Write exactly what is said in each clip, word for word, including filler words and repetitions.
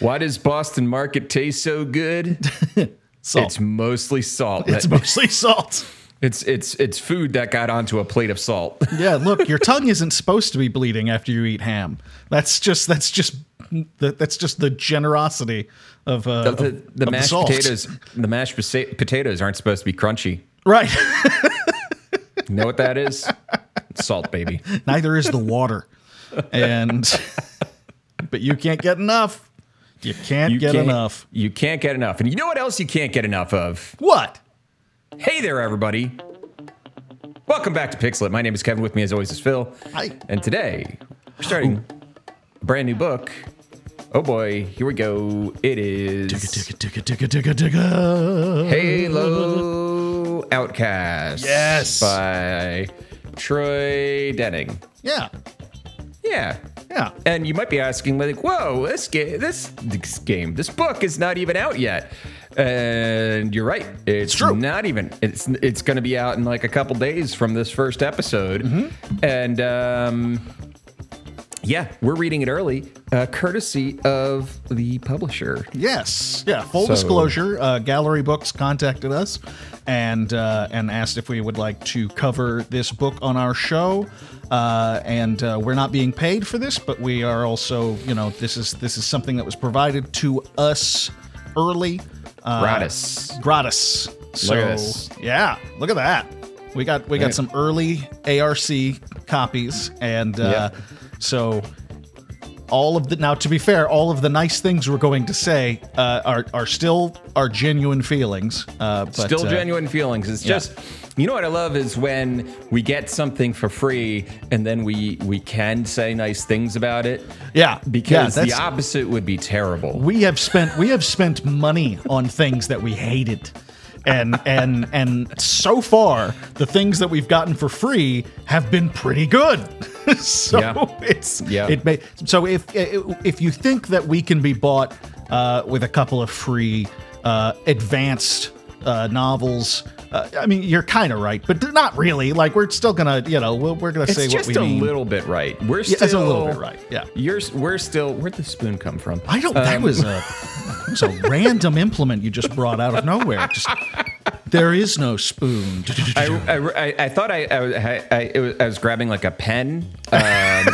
Why does Boston Market taste so good? Salt. It's mostly salt. It's mostly salt. It's it's it's food that got onto a plate of salt. Yeah, look, your tongue isn't supposed to be bleeding after you eat ham. That's just that's just that's just the generosity of uh, the, the, of, the of mashed the salt. potatoes. The mashed potatoes aren't supposed to be crunchy, right? You know what that is? It's salt, baby. Neither is the water, and but you can't get enough. You can't you get can't, enough. You can't get enough, and you know what else you can't get enough of? What? Hey there, everybody. Welcome back to Pixelit. My name is Kevin. With me, as always, is Phil. Hi. And today, we're starting Ooh. a brand new book. Oh, boy. Here we go. It is... Digga, digga, digga, digga, digga, digga. Halo Outcasts. Yes. By Troy Denning. Yeah. Yeah. Yeah. And you might be asking, like, whoa, this, ga- this, this game, this book is not even out yet. And you're right. It's, it's true. Not even. It's it's going to be out in like a couple days from this first episode. Mm-hmm. And um, yeah, we're reading it early, uh, courtesy of the publisher. Yes. Yeah. Full so, disclosure. Uh, Gallery Books contacted us and uh, and asked if we would like to cover this book on our show. Uh, and uh, we're not being paid for this, but we are also, you know, this is this is something that was provided to us early. Uh, gratis. Gratis. So, look at this. Yeah, look at that. We got we got right. some early A R C copies, and uh, yep. so all of the now to be fair, all of the nice things we're going to say uh, are are still our genuine feelings. Uh, but, still uh, genuine feelings. It's yeah. just. You know what I love is when we get something for free and then we we can say nice things about it. Yeah, because yeah, the opposite would be terrible. We have spent we have spent money on things that we hated. And and and so far the things that we've gotten for free have been pretty good. so yeah. it's yeah. it may, so if if you think that we can be bought uh, with a couple of free uh, advanced uh, novels, Uh, I mean, you're kind of right, but not really. Like, we're still gonna, you know, we're, we're gonna it's say what we mean. It's just a little bit right. We're still yeah, it's a little bit right. Yeah, you're. We're still. Where'd the spoon come from? I don't. Um, that was a. that was a random implement you just brought out of nowhere. Just there is no spoon. I, I, I, I thought I I, I, I I was grabbing like a pen. Um,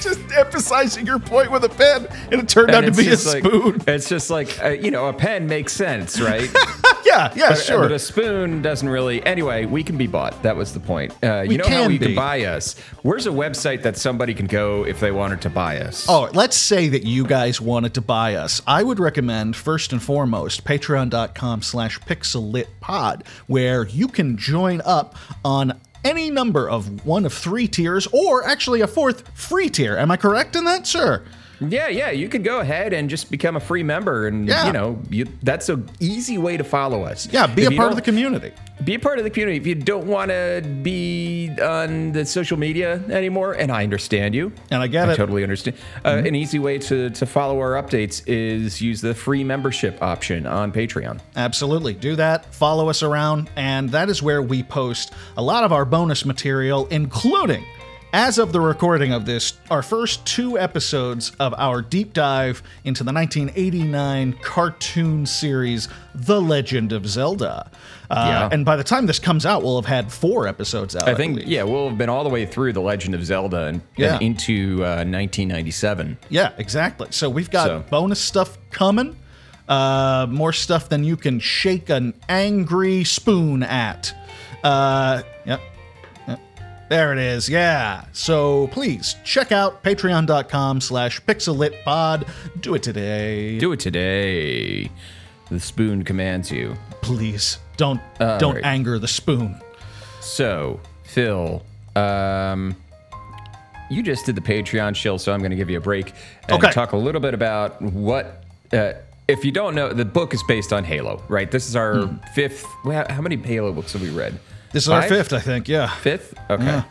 just emphasizing your point with a pen, and it turned and out to be a spoon. Like, it's just like uh, you know, a pen makes sense, right? Yeah, yeah, but, sure. But a spoon doesn't really... Anyway, we can be bought. That was the point. Uh, you know how you can buy us? Where's a website that somebody can go if they wanted to buy us? Oh, let's say that you guys wanted to buy us. I would recommend, first and foremost, patreon.com slash pixelitpod, where you can join up on any number of one of three tiers, or actually a fourth free tier. Am I correct in that, sir? Yeah, yeah, you could go ahead and just become a free member, and yeah. you know you, that's an easy way to follow us. Yeah, be if a part of the community. Be a part of the community. If you don't want to be on the social media anymore, and I understand you, and I get I it, I totally understand. Mm-hmm. Uh, an easy way to to follow our updates is use the free membership option on Patreon. Absolutely, do that. Follow us around, and that is where we post a lot of our bonus material, including, as of the recording of this, our first two episodes of our deep dive into the nineteen eighty-nine cartoon series, The Legend of Zelda. Uh, yeah. And by the time this comes out, we'll have had four episodes out. I, I think, believe. yeah, we'll have been all the way through The Legend of Zelda and, yeah. and into uh, nineteen ninety-seven. Yeah, exactly. So we've got so. bonus stuff coming. Uh, more stuff than you can shake an angry spoon at. Uh, yep. There it is, yeah. So please check out patreon.com slash pixelitpod. Do it today. Do it today. The spoon commands you. Please don't uh, don't right. anger the spoon. So, Phil, um, you just did the Patreon shill, so I'm going to give you a break and okay. talk a little bit about what... Uh, if you don't know, the book is based on Halo, right? This is our hmm. fifth... Well, how many Halo books have we read? This is Five? our fifth, I think. Yeah, fifth. Okay, yeah.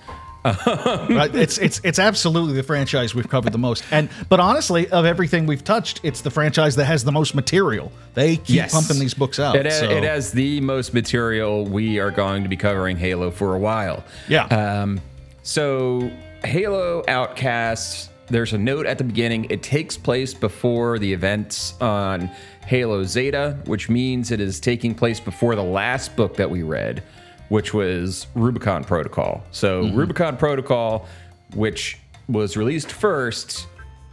um. right. it's it's it's absolutely the franchise we've covered the most, and but honestly, of everything we've touched, it's the franchise that has the most material. They keep yes. pumping these books out. It, so. it has the most material. We are going to be covering Halo for a while. Yeah. Um. So Halo Outcasts There's a note at the beginning. It takes place before the events on Halo Zeta, which means it is taking place before the last book that we read, which was Rubicon Protocol. So mm-hmm. Rubicon Protocol, which was released first,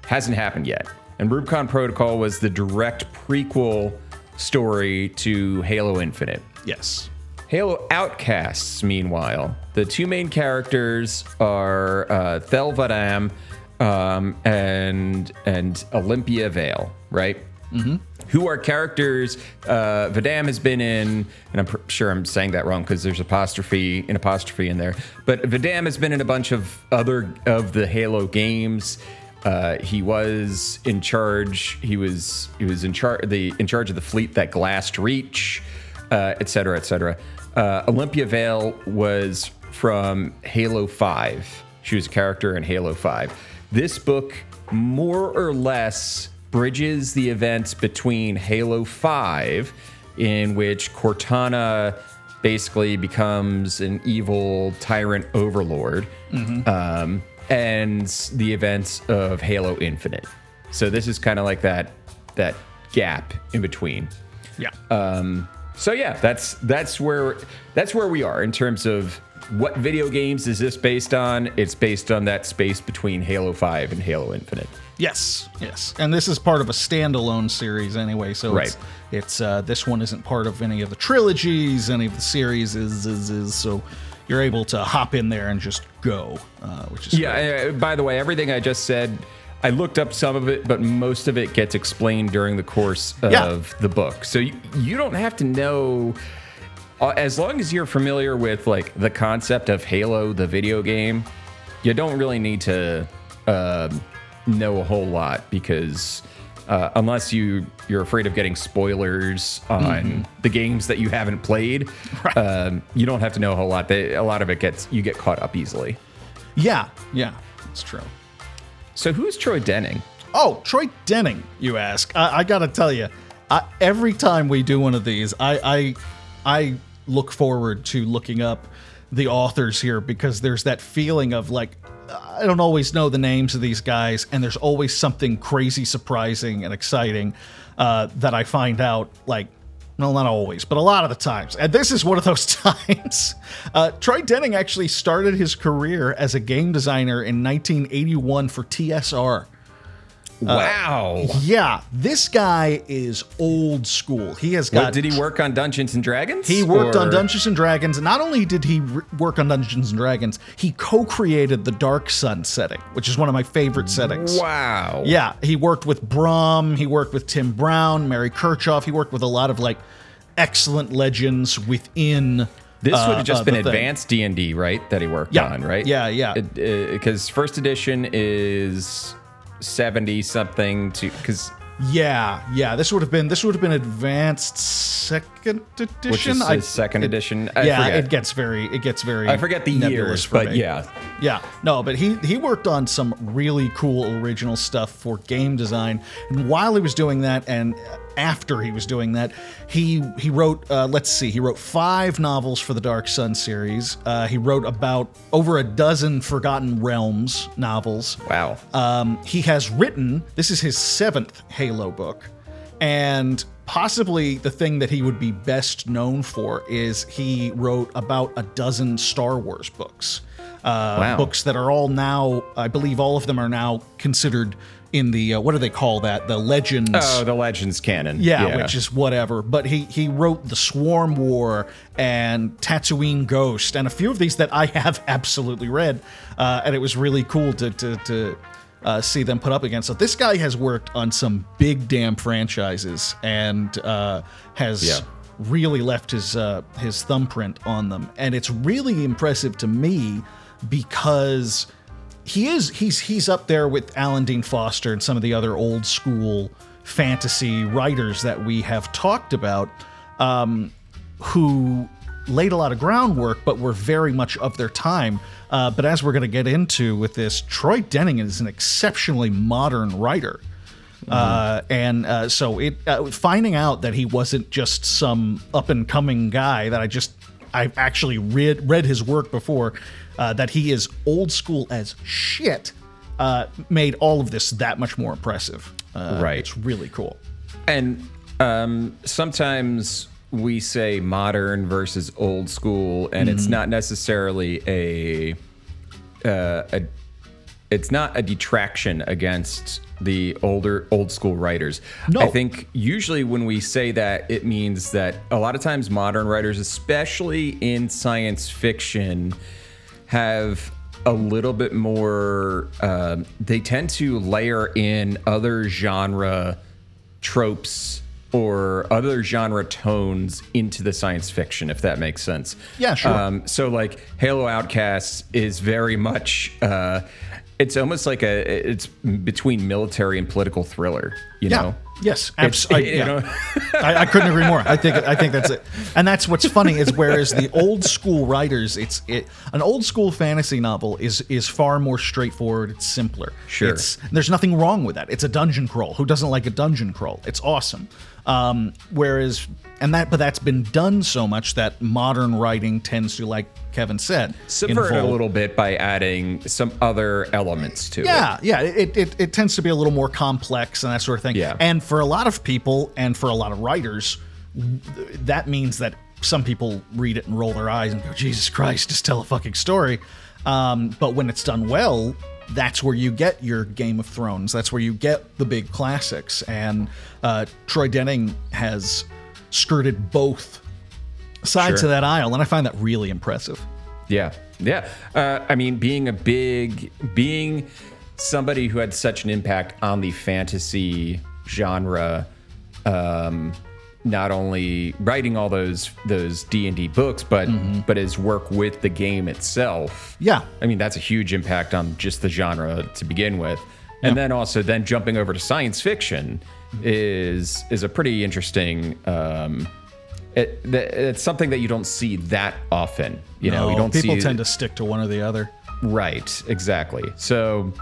hasn't happened yet. And Rubicon Protocol was the direct prequel story to Halo Infinite. Yes. Halo Outcasts, meanwhile, the two main characters are uh, Thel 'Vadam um, and and Olympia Vale, right? Mm-hmm. Who are characters uh, Vadam has been in, and I'm pr- sure I'm saying that wrong because there's apostrophe, an apostrophe in there, but Vadam has been in a bunch of other of the Halo games. Uh, he was in charge. He was he was in charge the in charge of the fleet that glassed Reach, uh, et cetera, et cetera. Uh, Olympia Vale was from Halo five. She was a character in Halo five. This book more or less bridges the events between Halo five, in which Cortana basically becomes an evil tyrant overlord, mm-hmm. um, and the events of Halo Infinite. So this is kind of like that that gap in between. Yeah. Um, so yeah, that's that's where that's where we are in terms of what video games is this based on. It's based on that space between Halo five and Halo Infinite. Yes, yes. And this is part of a standalone series anyway, so right. it's, it's uh, this one isn't part of any of the trilogies, any of the series is, is, is so you're able to hop in there and just go, uh, which is Yeah, great. Uh, by the way, everything I just said, I looked up some of it, but most of it gets explained during the course of yeah. the book. So you, you don't have to know, uh, as long as you're familiar with like the concept of Halo, the video game, you don't really need to... Uh, know a whole lot because uh, unless you you're afraid of getting spoilers on mm-hmm. the games that you haven't played, right. um, you don't have to know a whole lot. They, a lot of it gets you get caught up easily. Yeah, yeah, that's true. So who is Troy Denning? Oh, Troy Denning, you ask. I, I gotta tell you, I, every time we do one of these, I, I I look forward to looking up the authors here because there's that feeling of like. I don't always know the names of these guys, and there's always something crazy, surprising, and exciting uh, that I find out, like, well, not always, but a lot of the times. And this is one of those times. Uh, Troy Denning actually started his career as a game designer in nineteen eighty-one for T S R. Wow. Uh, yeah, this guy is old school. He has got. What, did he work on Dungeons and Dragons? He worked or? on Dungeons and Dragons, and not only did he re- work on Dungeons and Dragons, he co-created the Dark Sun setting, which is one of my favorite settings. Wow. Yeah, he worked with Brom, he worked with Tim Brown, Mary Kirchhoff. He worked with a lot of like excellent legends within. This would have just uh, been advanced thing. D and D, right? That he worked yeah. on, right? Yeah, yeah. Because uh, first edition is. seventy something to because yeah yeah this would have been this would have been advanced second edition which is I, second it, edition I yeah forget. it gets very it gets very I forget the years for but me. yeah yeah no but he he worked on some really cool original stuff for game design, and while he was doing that and after he was doing that he he wrote uh let's see he wrote five novels for the Dark Sun series. Uh he wrote about over a dozen Forgotten Realms novels. Wow. Um he has written, this is his seventh Halo book, and possibly the thing that he would be best known for is he wrote about a dozen Star Wars books. Uh, wow. Books that are all now, I believe all of them are now considered in the, uh, what do they call that? The Legends. Oh, the Legends canon. Yeah, yeah, which is whatever. But he he wrote The Swarm War and Tatooine Ghost and a few of these that I have absolutely read. Uh, and it was really cool to to to... Uh, see them put up against. So this guy has worked on some big damn franchises and uh, has yeah. really left his uh, his thumbprint on them, and it's really impressive to me because he is he's he's up there with Alan Dean Foster and some of the other old school fantasy writers that we have talked about, um, who laid a lot of groundwork, but were very much of their time. Uh, but as we're going to get into with this, Troy Denning is an exceptionally modern writer. Mm-hmm. Uh, and uh, so it uh, finding out that he wasn't just some up-and-coming guy that I just, I've actually read, read his work before, uh, that he is old school as shit uh, made all of this that much more impressive. Uh, right. It's really cool. And um, sometimes we say modern versus old school, and mm-hmm. it's not necessarily a, uh, a, it's not a detraction against the older old school writers. No. I think usually when we say that, it means that a lot of times modern writers, especially in science fiction, have a little bit more, uh, they tend to layer in other genre tropes or other genre tones into the science fiction, if that makes sense. Yeah, sure. Um, so like Halo Outcasts is very much, uh, it's almost like a, it's between military and political thriller, you yeah. know? Yes, absolutely. I, yeah. know? I, I couldn't agree more. I think I think that's it. And that's what's funny is whereas the old school writers, it's it, an old school fantasy novel is is far more straightforward. It's simpler. Sure. It's, there's nothing wrong with that. It's a dungeon crawl. Who doesn't like a dungeon crawl? It's awesome. Um, whereas, and that, but that's been done so much that modern writing tends to, like Kevin said, subvert involve, a little bit by adding some other elements to yeah, it. Yeah, yeah, it, it it tends to be a little more complex and that sort of thing. Yeah. And for a lot of people and for a lot of writers, that means that some people read it and roll their eyes and go, Jesus Christ, just tell a fucking story. Um, but when it's done well, that's where you get your Game of Thrones. That's where you get the big classics. And uh, Troy Denning has skirted both sides sure. of that aisle, and I find that really impressive. Yeah, yeah. Uh, I mean, being a big, being somebody who had such an impact on the fantasy genre, um, not only writing all those those D and D books, but mm-hmm. but his work with the game itself. Yeah, I mean that's a huge impact on just the genre to begin with, and yeah. then also then jumping over to science fiction is is a pretty interesting. Um, it, it's something that you don't see that often. You no, know, you don't people see, tend to stick to one or the other. Right, exactly. So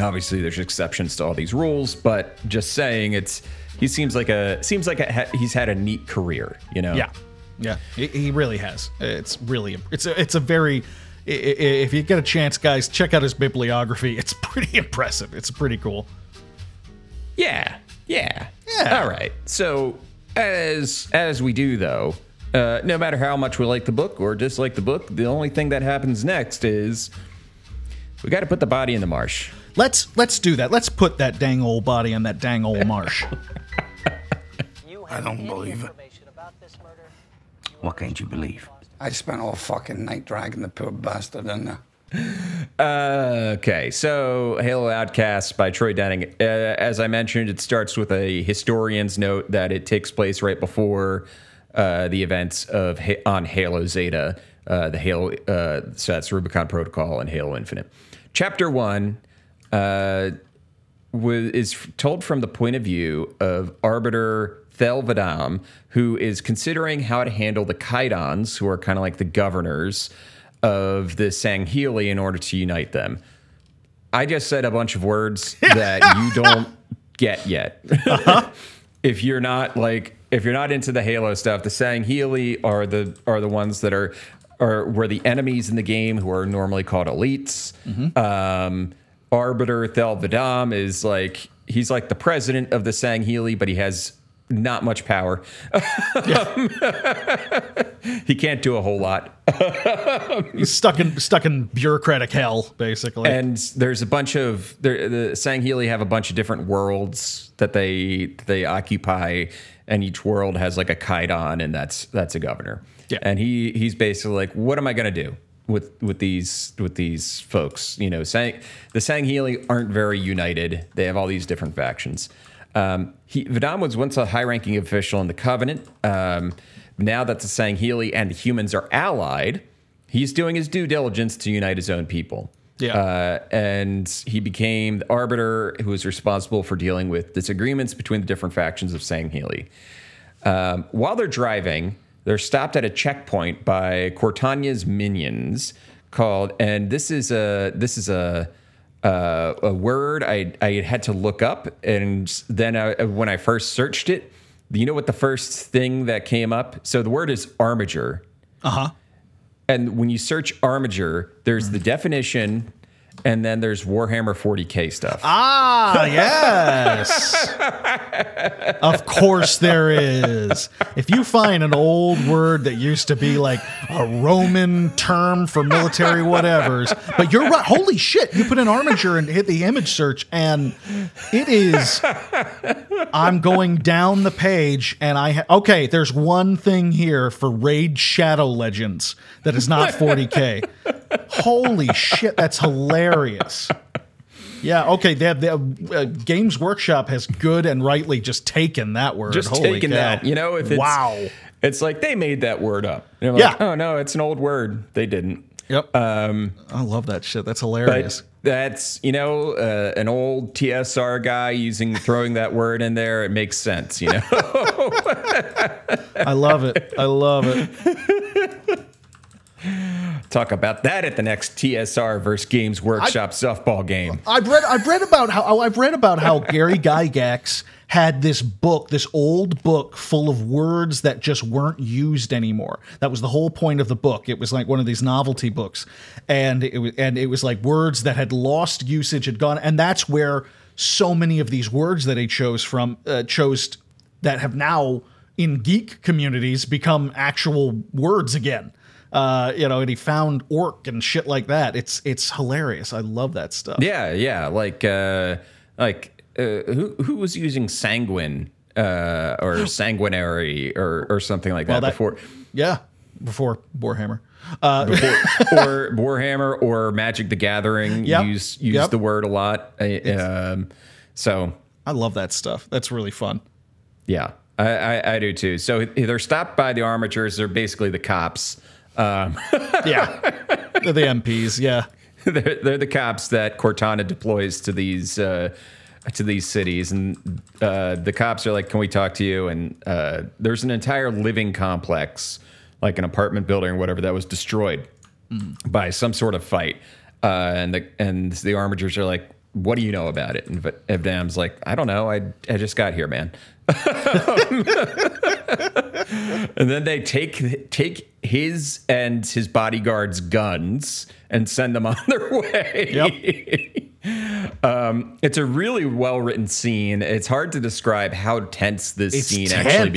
obviously, there's exceptions to all these rules, but just saying it's. He seems like a seems like a, he's had a neat career, you know. Yeah, yeah, he, he really has. It's really it's a, it's a very if you get a chance, guys, check out his bibliography. It's pretty impressive. It's pretty cool. Yeah, yeah, yeah. All right. So as as we do though, uh, no matter how much we like the book or dislike the book, the only thing that happens next is we got to put the body in the marsh. Let's let's do that. Let's put that dang old body in that dang old marsh. I don't believe it. What can't you believe? I spent all fucking night dragging the poor bastard in there. Uh, okay, so Halo Outcasts by Troy Denning. Uh, as I mentioned, it starts with a historian's note that it takes place right before uh, the events of ha- on Halo Zeta, uh, the Halo. Uh, so that's Rubicon Protocol and Halo Infinite. Chapter one. Uh, with, is told from the point of view of Arbiter Thel 'Vadam, who is considering how to handle the Kaidons, who are kind of like the governors of the Sangheili, in order to unite them. I just said a bunch of words that you don't get yet. Uh-huh. If you're not like, if you're not into the Halo stuff, the Sangheili are the are the ones that are are were the enemies in the game, who are normally called elites. Mm-hmm. Um, Arbiter Thel 'Vadam is like, he's like the president of the Sangheili, but he has not much power. Yeah. He can't do a whole lot. He's stuck in stuck in bureaucratic hell, basically. And there's a bunch of the, the Sangheili have a bunch of different worlds that they they occupy, and each world has like a Kaidon, and that's that's a governor. Yeah. And he he's basically like, what am I gonna do with with these with these folks, you know? Sang, the Sangheili aren't very united. They have all these different factions. Um, he, Vadam was once a high-ranking official in the Covenant. Um, now that the Sangheili and the humans are allied, he's doing his due diligence to unite his own people. Yeah, uh, and he became the arbiter who was responsible for dealing with disagreements between the different factions of Sangheili. Um, while they're driving, they're stopped at a checkpoint by Cortana's minions called, and this is a this is a uh, a word I I had to look up, and then I, when I first searched it, you know what the first thing that came up? So the word is armiger. Uh huh. And when you search armiger, there's mm. the definition, And then there's Warhammer forty K stuff. Ah, yes. Of course there is. If you find an old word that used to be like a Roman term for military whatevers, but you're right. Holy shit. You put in armiger and hit the image search and it is, I'm going down the page and I, ha- okay, there's one thing here for Raid Shadow Legends that is not forty K. Holy shit, that's hilarious. Yeah, okay, they have, they have, uh, Games Workshop has good and rightly just taken that word. Just Holy taken cow. That. You know, if it's, wow. It's like they made that word up. You know, yeah. Like, oh, no, it's an old word. They didn't. Yep. Um, I love that shit. That's hilarious. That's, you know, uh, an old T S R guy using throwing that word in there. It makes sense, you know. I love it. I love it. Talk about that at the next T S R versus Games Workshop I, softball game. I've read, I've read about how I've read about how Gary Gygax had this book, this old book full of words that just weren't used anymore. That was the whole point of the book. It was like one of these novelty books, and it was, and it was like words that had lost usage, had gone, and that's where so many of these words that he chose from uh, chose that have now in geek communities become actual words again. Uh, you know, and he found orc and shit like that. It's it's hilarious. I love that stuff. Yeah, yeah. Like uh, like uh, who who was using sanguine uh, or sanguinary or or something like well, that, that before? Yeah, before Warhammer. Uh, before, or Warhammer or Magic the Gathering yep, use use yep. the word a lot. Um, so I love that stuff. That's really fun. Yeah, I, I, I do too. So they're stopped by the armatures. They're basically the cops. Um, yeah, they're the M Ps. Yeah, they're, they're the cops that Cortana deploys to these uh, to these cities, and uh, the cops are like, "Can we talk to you?" And uh, there's an entire living complex, like an apartment building or whatever, that was destroyed mm. by some sort of fight. Uh, and the and the armigers are like, "What do you know about it?" And Vadam's like, "I don't know. I I just got here, man." And then they take take his and his bodyguard's guns and send them on their way. Yep. um, it's a really well-written scene. It's hard to describe how tense this it's scene tense. actually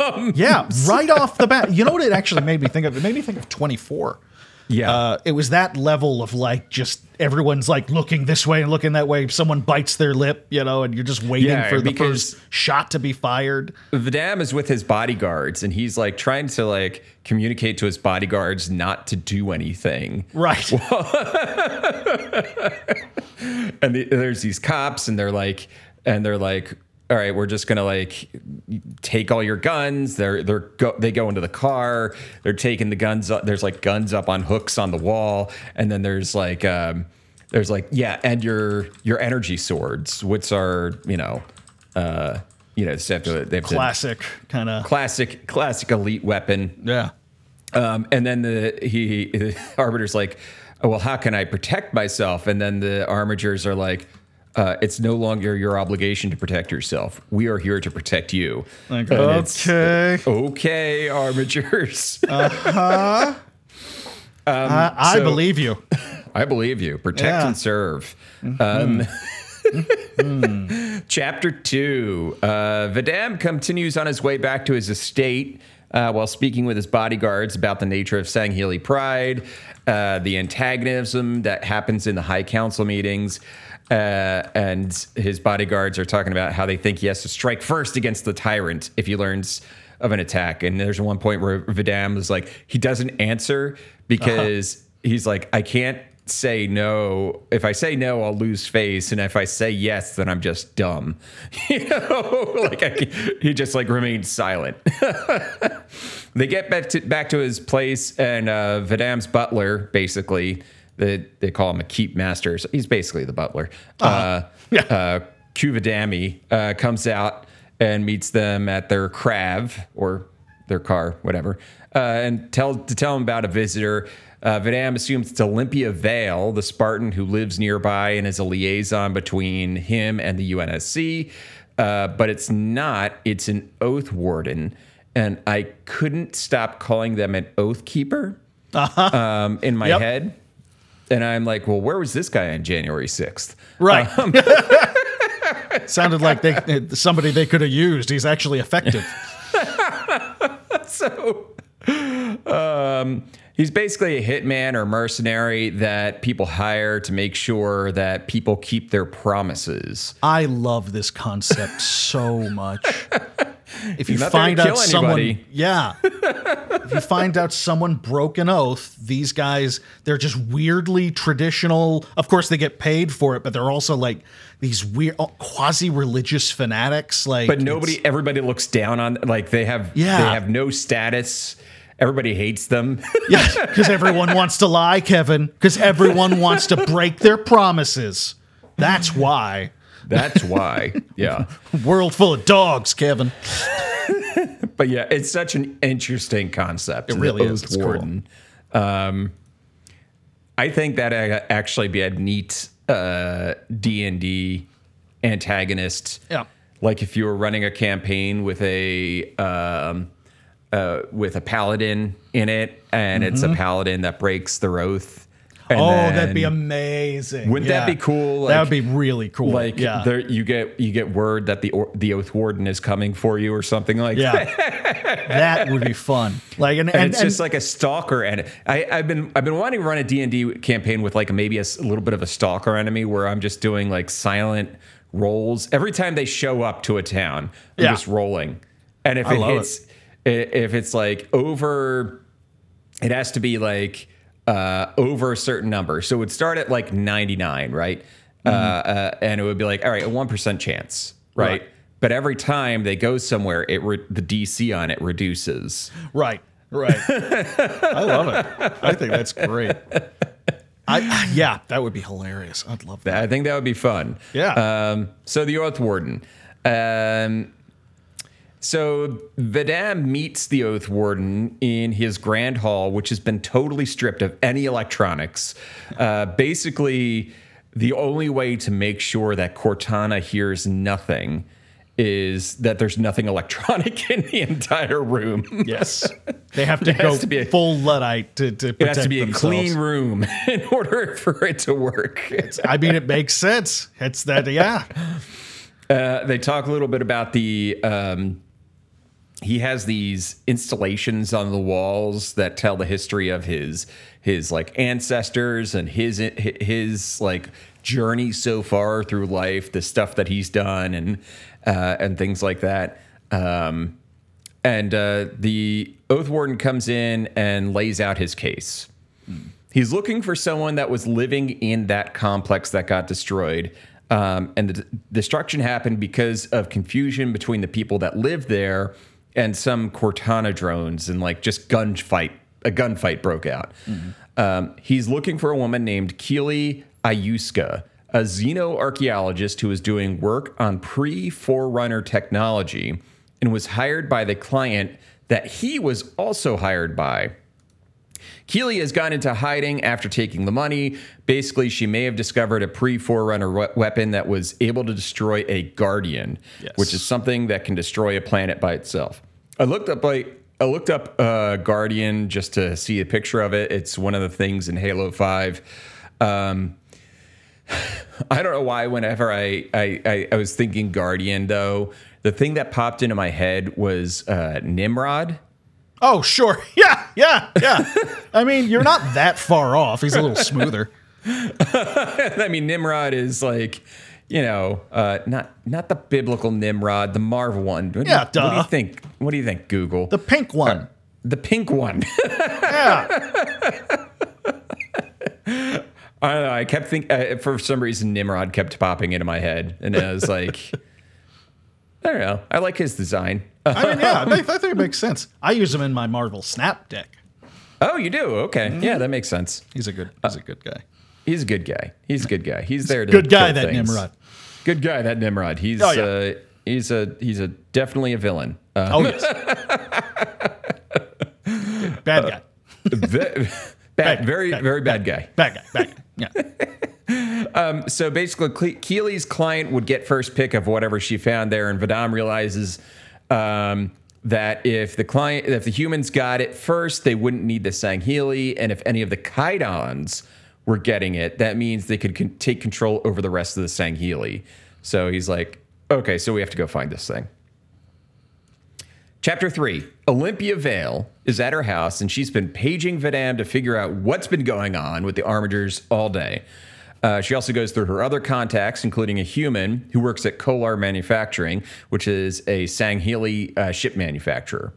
becomes. Yeah, right off the bat. You know what it actually made me think of? It made me think of twenty-four. Yeah, uh, it was that level of like just everyone's like looking this way and looking that way. Someone bites their lip, you know, and you're just waiting yeah, for the first shot to be fired. Vadam is with his bodyguards and he's like trying to like communicate to his bodyguards not to do anything. Right. And the, there's these cops and they're like and they're like. All right, we're just gonna like take all your guns. They're they're go, they go into the car. They're taking the guns up. There's like guns up on hooks on the wall, and then there's like um, there's like yeah, and your your energy swords, which are you know, uh, you know, they have to, they have classic kind of classic classic elite weapon. Yeah, um, and then the he, he the arbiter's like, oh, well, how can I protect myself? And then the armigers are like. Uh, it's no longer your obligation to protect yourself. We are here to protect you. Like, okay. Okay, armigers. Uh-huh. um, I, I so, believe you. I believe you. Protect yeah. and serve. Mm-hmm. Um, mm-hmm. Chapter two. Uh, Vadam continues on his way back to his estate uh, while speaking with his bodyguards about the nature of Sangheili pride, uh, the antagonism that happens in the High Council meetings, Uh, and his bodyguards are talking about how they think he has to strike first against the tyrant if he learns of an attack. And there's one point where Vadam is like, he doesn't answer because uh-huh. he's like, I can't say no. If I say no, I'll lose face. And if I say yes, then I'm just dumb. You know, like I can, he just like remains silent. They get back to, back to his place and uh, Vadam's butler basically They, they call him a keep master. So he's basically the butler. Uh-huh. Uh, yeah. uh, Vadam uh, comes out and meets them at their crav or their car, whatever, uh, and tell to tell him about a visitor. Uh, Vadam assumes it's Olympia Vale, the Spartan who lives nearby and is a liaison between him and the U N S C. Uh, but it's not. It's an Oath Warden. And I couldn't stop calling them an Oath Keeper uh-huh. um, in my yep. head. And I'm like, well, where was this guy on January sixth? Right. Um, sounded like they somebody they could have used. He's actually effective. So um, he's basically a hitman or mercenary that people hire to make sure that people keep their promises. I love this concept so much. If you find out someone, yeah, if you find out someone broke an oath, these guys, they're just weirdly traditional. Of course, they get paid for it, but they're also like these weird quasi-religious fanatics. Like, but nobody, everybody looks down on, like they have, yeah. they have no status. Everybody hates them. Yeah, because everyone wants to lie, Kevin. Because everyone wants to break their promises. That's why. That's why, yeah. World full of dogs, Kevin. But yeah, it's such an interesting concept. It really is. It's cool. Um, I think that would actually be a neat uh, D and D antagonist. Yeah. Like if you were running a campaign with a um, uh, with a paladin in it, and mm-hmm. it's a paladin that breaks their oath. And oh, then, that'd be amazing! Wouldn't yeah. that be cool? Like, that would be really cool. Like yeah. there, you get you get word that the or, the Oath Warden is coming for you or something like yeah. that. That would be fun. Like and, and, and it's and, just like a stalker. And I, I've been I've been wanting to run a D and D campaign with like maybe a, a little bit of a stalker enemy where I'm just doing like silent rolls every time they show up to a town. I'm yeah. just rolling, and if I it hits, it. if it's like over, it has to be like. Uh, over a certain number. So it would start at like ninety-nine, right? Mm-hmm. Uh, uh, and it would be like, all right, a one percent chance, right? right? But every time they go somewhere, it re- the D C on it reduces. Right, right. I love it. I think that's great. I Yeah, that would be hilarious. I'd love that. I think that would be fun. Yeah. Um, so the Oath Warden. Um, So Vadam meets the Oath Warden in his grand hall, which has been totally stripped of any electronics. Uh, basically, the only way to make sure that Cortana hears nothing is that there's nothing electronic in the entire room. Yes. They have to go to be a, full Luddite to, to protect themselves. It has to be themselves. A clean room in order for it to work. It's, I mean, it makes sense. It's that, yeah. Uh, they talk a little bit about the... Um, He has these installations on the walls that tell the history of his his like ancestors and his his like journey so far through life, the stuff that he's done and uh, and things like that. Um, and uh, the Oath Warden comes in and lays out his case. Mm. He's looking for someone that was living in that complex that got destroyed. Um, and the d- destruction happened because of confusion between the people that lived there and some Cortana drones, and like just gunfight, a gunfight broke out. Mm-hmm. Um, he's looking for a woman named Keeley Ayuska, a xenoarchaeologist who is doing work on pre-Forerunner technology and was hired by the client that he was also hired by. Keeley has gone into hiding after taking the money. Basically, she may have discovered a pre-Forerunner we- weapon that was able to destroy a Guardian, yes. which is something that can destroy a planet by itself. I looked up like I looked up uh, Guardian just to see a picture of it. It's one of the things in Halo five. Um, I don't know why whenever I, I, I, I was thinking Guardian, though, the thing that popped into my head was uh, Nimrod. Oh, sure. Yeah, yeah, yeah. I mean, you're not that far off. He's a little smoother. I mean, Nimrod is like, you know, uh, not not the biblical Nimrod, the Marvel one. What, yeah, duh. What do you think? What do you think, Google? The pink one. Uh, the pink one. Yeah. I don't know. I kept thinking, uh, for some reason, Nimrod kept popping into my head. And I was like, I don't know. I like his design. I mean, yeah, I think it makes sense. I use him in my Marvel Snap deck. Oh, you do? Okay, mm-hmm. Yeah, that makes sense. He's a good. He's a good guy. He's a good guy. He's a good guy. He's there to good guy that things. Nimrod. Good guy that Nimrod. He's oh, yeah. uh, he's a he's a definitely a villain. Um, oh yes. Bad guy. Uh, ve- bad, bad. Very bad, very bad, bad guy. Bad guy. Bad guy. Yeah. Um, so basically, Keeley's client would get first pick of whatever she found there, and Vadam realizes. Um, that if the client, if the humans got it first, they wouldn't need the Sangheili, and if any of the Kaidons were getting it, that means they could con- take control over the rest of the Sangheili. So he's like, okay, so we have to go find this thing. Chapter three, Olympia Vale is at her house, and she's been paging Vadam to figure out what's been going on with the armigers all day. Uh, she also goes through her other contacts, including a human who works at Kolar Manufacturing, which is a Sangheili uh, ship manufacturer.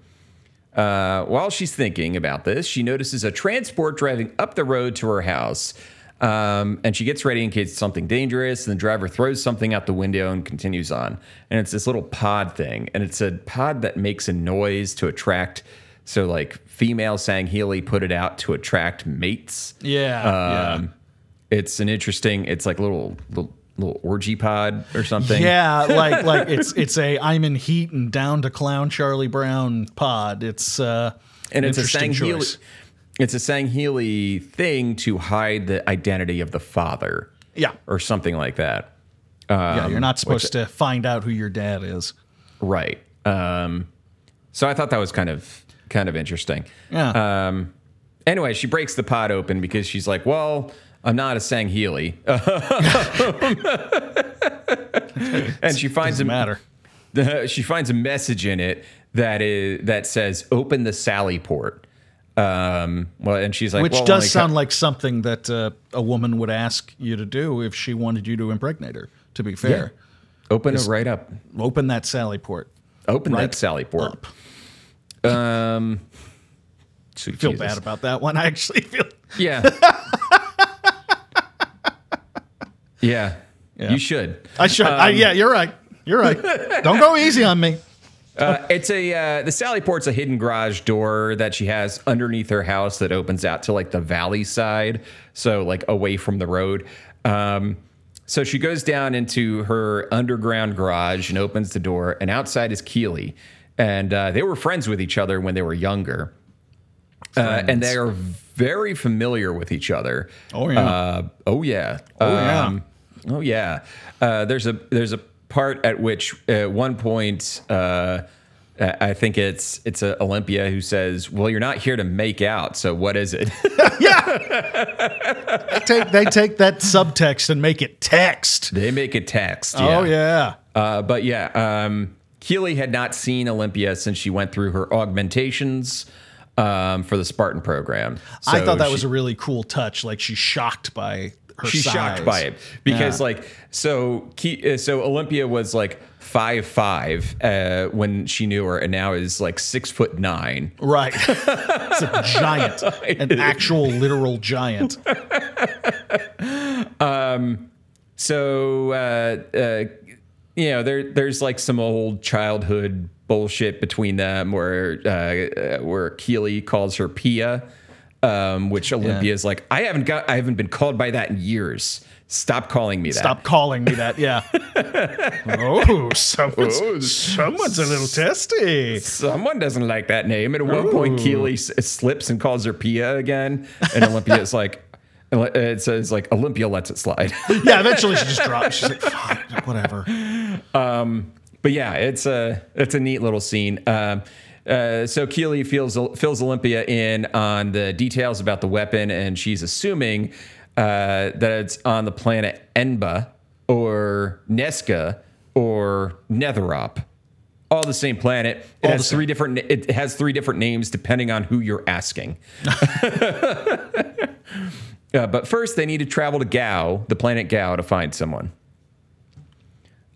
Uh, while she's thinking about this, she notices a transport driving up the road to her house, um, and she gets ready in case it's something dangerous, and the driver throws something out the window and continues on. And it's this little pod thing, and it's a pod that makes a noise to attract... So, like, female Sangheili put it out to attract mates. Yeah, um, yeah. It's an interesting, it's like little, little little orgy pod or something. Yeah, like like it's it's a I'm in heat and down to clown Charlie Brown pod. It's uh, and an it's interesting a Sangheili, choice. It's a Sangheili thing to hide the identity of the father. Yeah, or something like that. Um, yeah, you're not supposed to find out who your dad is. Right. Um, so I thought that was kind of kind of interesting. Yeah. Um, anyway, she breaks the pod open because she's like, well, I'm not a Sangheili. And she finds a matter. Uh, she finds a message in it that is that says, "Open the Sally port." Um, well, and she's like, which well, does sound co- like something that uh, a woman would ask you to do if she wanted you to impregnate her. To be fair, yeah. Open Just it right up. Open that Sally port. Open right that Sally port. Up. Um, so I feel Jesus. bad about that one. I actually feel yeah. Yeah, yeah, you should. I should. Um, I, yeah, you're right. You're right. Don't go easy on me. uh, it's a uh, the Sally Port's a hidden garage door that she has underneath her house that opens out to like the valley side, so like away from the road. Um, so she goes down into her underground garage and opens the door, and outside is Keeley, and uh, they were friends with each other when they were younger, uh, and they are very familiar with each other. Oh yeah. Uh, oh yeah. Oh yeah. Um, Oh yeah, uh, there's a there's a part at which at one point uh, I think it's it's a Olympia who says, "Well, you're not here to make out, so what is it?" Yeah, they take they take that subtext and make it text. They make it text. Yeah. Oh yeah, uh, but yeah, um, Keeley had not seen Olympia since she went through her augmentations um, for the Spartan program. So I thought that she, was a really cool touch. Like she's shocked by. Her She's size. shocked by it because, yeah. like, so so Olympia was like five five uh, when she knew her, and now is like six foot nine. Right, it's a giant, an actual literal giant. um, so uh, uh, you know, there there's like some old childhood bullshit between them, where uh, where Keeley calls her Pia. Um, which Olympia is yeah. like, I haven't got, I haven't been called by that in years. Stop calling me that. Stop calling me that. Yeah. oh, someone's, oh, someone's a little testy. Someone doesn't like that name. And at one Ooh. point, Keeley s- slips and calls her Pia again. And Olympia is like, it says like Olympia lets it slide. yeah. Eventually, she just drops. She's like, fuck, whatever. Um, but yeah, it's a it's a neat little scene. Um, Uh, so Keeley fills, fills Olympia in on the details about the weapon, and she's assuming uh, that it's on the planet Enba or Nesca or Netherop, all the same planet. It all has three different. It has three different names depending on who you're asking. uh, but first, they need to travel to Gao, the planet Gao, to find someone.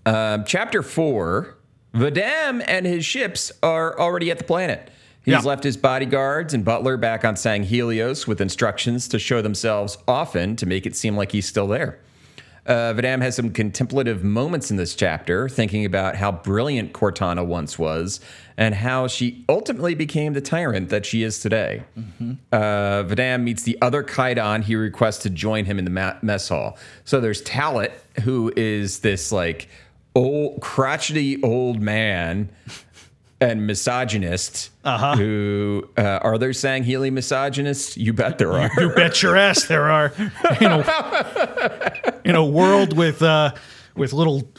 Um, chapter four. Vadam and his ships are already at the planet. He's yeah. left his bodyguards and butler back on Sanghelios with instructions to show themselves often to make it seem like he's still there. Uh, Vadam has some contemplative moments in this chapter, thinking about how brilliant Cortana once was and how she ultimately became the tyrant that she is today. Mm-hmm. Uh, Vadam meets the other Kaidon he requests to join him in the ma- mess hall. So there's Talit, who is this, like... old crotchety old man and misogynist uh-huh. who uh, are there Sangheili misogynists? You bet there are. You, you bet your ass there are. In a, in a world with uh, with little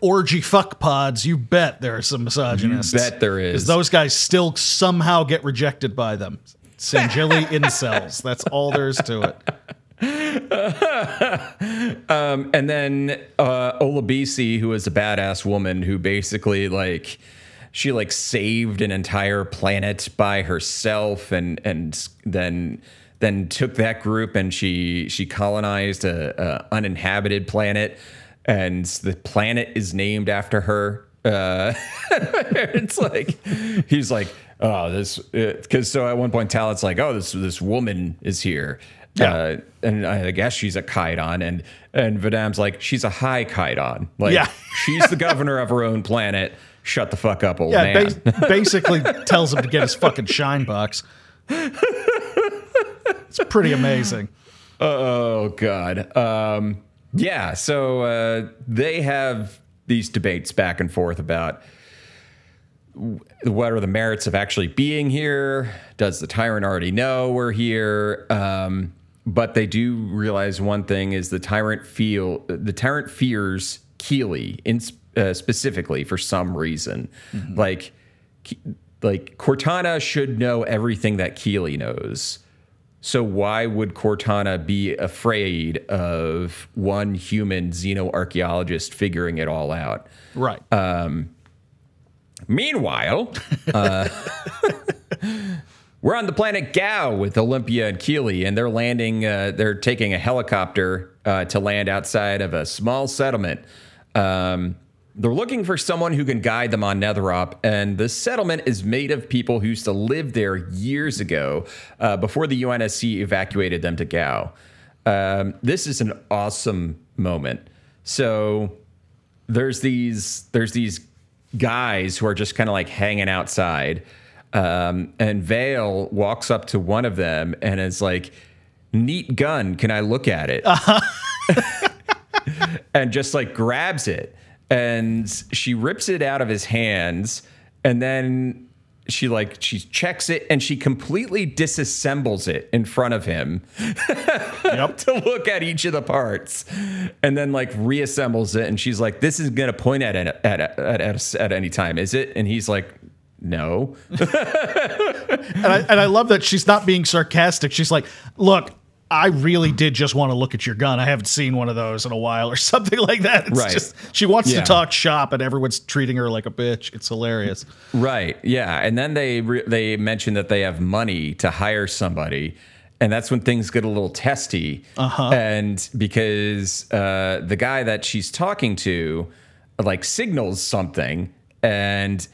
orgy fuck pods, you bet there are some misogynists. You bet there is. Because those guys still somehow get rejected by them. Sangheili incels. That's all there is to it. um, and then uh, Ola B C, who is a badass woman who basically like she like saved an entire planet by herself, and and then then took that group and she she colonized a, a uninhabited planet, and the planet is named after her. Uh, it's like he's like, oh, this because so at one point Talon's like, oh, this this woman is here. Yeah. Uh, and I guess she's a Kaidon, and and Vadam's like, she's a high Kaidon. Like, yeah. She's the governor of her own planet. Shut the fuck up, old yeah, man. Ba- basically tells him to get his fucking shine box. It's pretty amazing. Oh, God. Um, yeah, so uh, they have these debates back and forth about what are the merits of actually being here? Does the tyrant already know we're here? Um, but they do realize one thing is the tyrant feel the tyrant fears Keeley in, uh, specifically for some reason. Mm-hmm. Like, like Cortana should know everything that Keeley knows. So why would Cortana be afraid of one human xenoarchaeologist figuring it all out? Right. Um, meanwhile, uh, we're on the planet Gao with Olympia and Keeley, and they're landing. Uh, they're taking a helicopter uh, to land outside of a small settlement. Um, they're looking for someone who can guide them on Netherop, and the settlement is made of people who used to live there years ago uh, before the U N S C evacuated them to Gao. Um, this is an awesome moment. So there's these there's these guys who are just kind of like hanging outside, um, and Vale walks up to one of them and is like, "Neat gun, can I look at it?" Uh-huh. And just like grabs it. And she rips it out of his hands, and then she like she checks it, and she completely disassembles it in front of him. Yep. To look at each of the parts, and then like reassembles it. And she's like, "This is gonna point at at at at, at, at any time, is it?" And he's like, "No." and, I, and I love that she's not being sarcastic. She's like, "Look, I really did just want to look at your gun. I haven't seen one of those in a while," or something like that. It's right. Just, she wants yeah. to talk shop, and everyone's treating her like a bitch. It's hilarious. Right. Yeah. And then they re- they mention that they have money to hire somebody, and that's when things get a little testy. Uh-huh. And because uh, the guy that she's talking to like signals something, and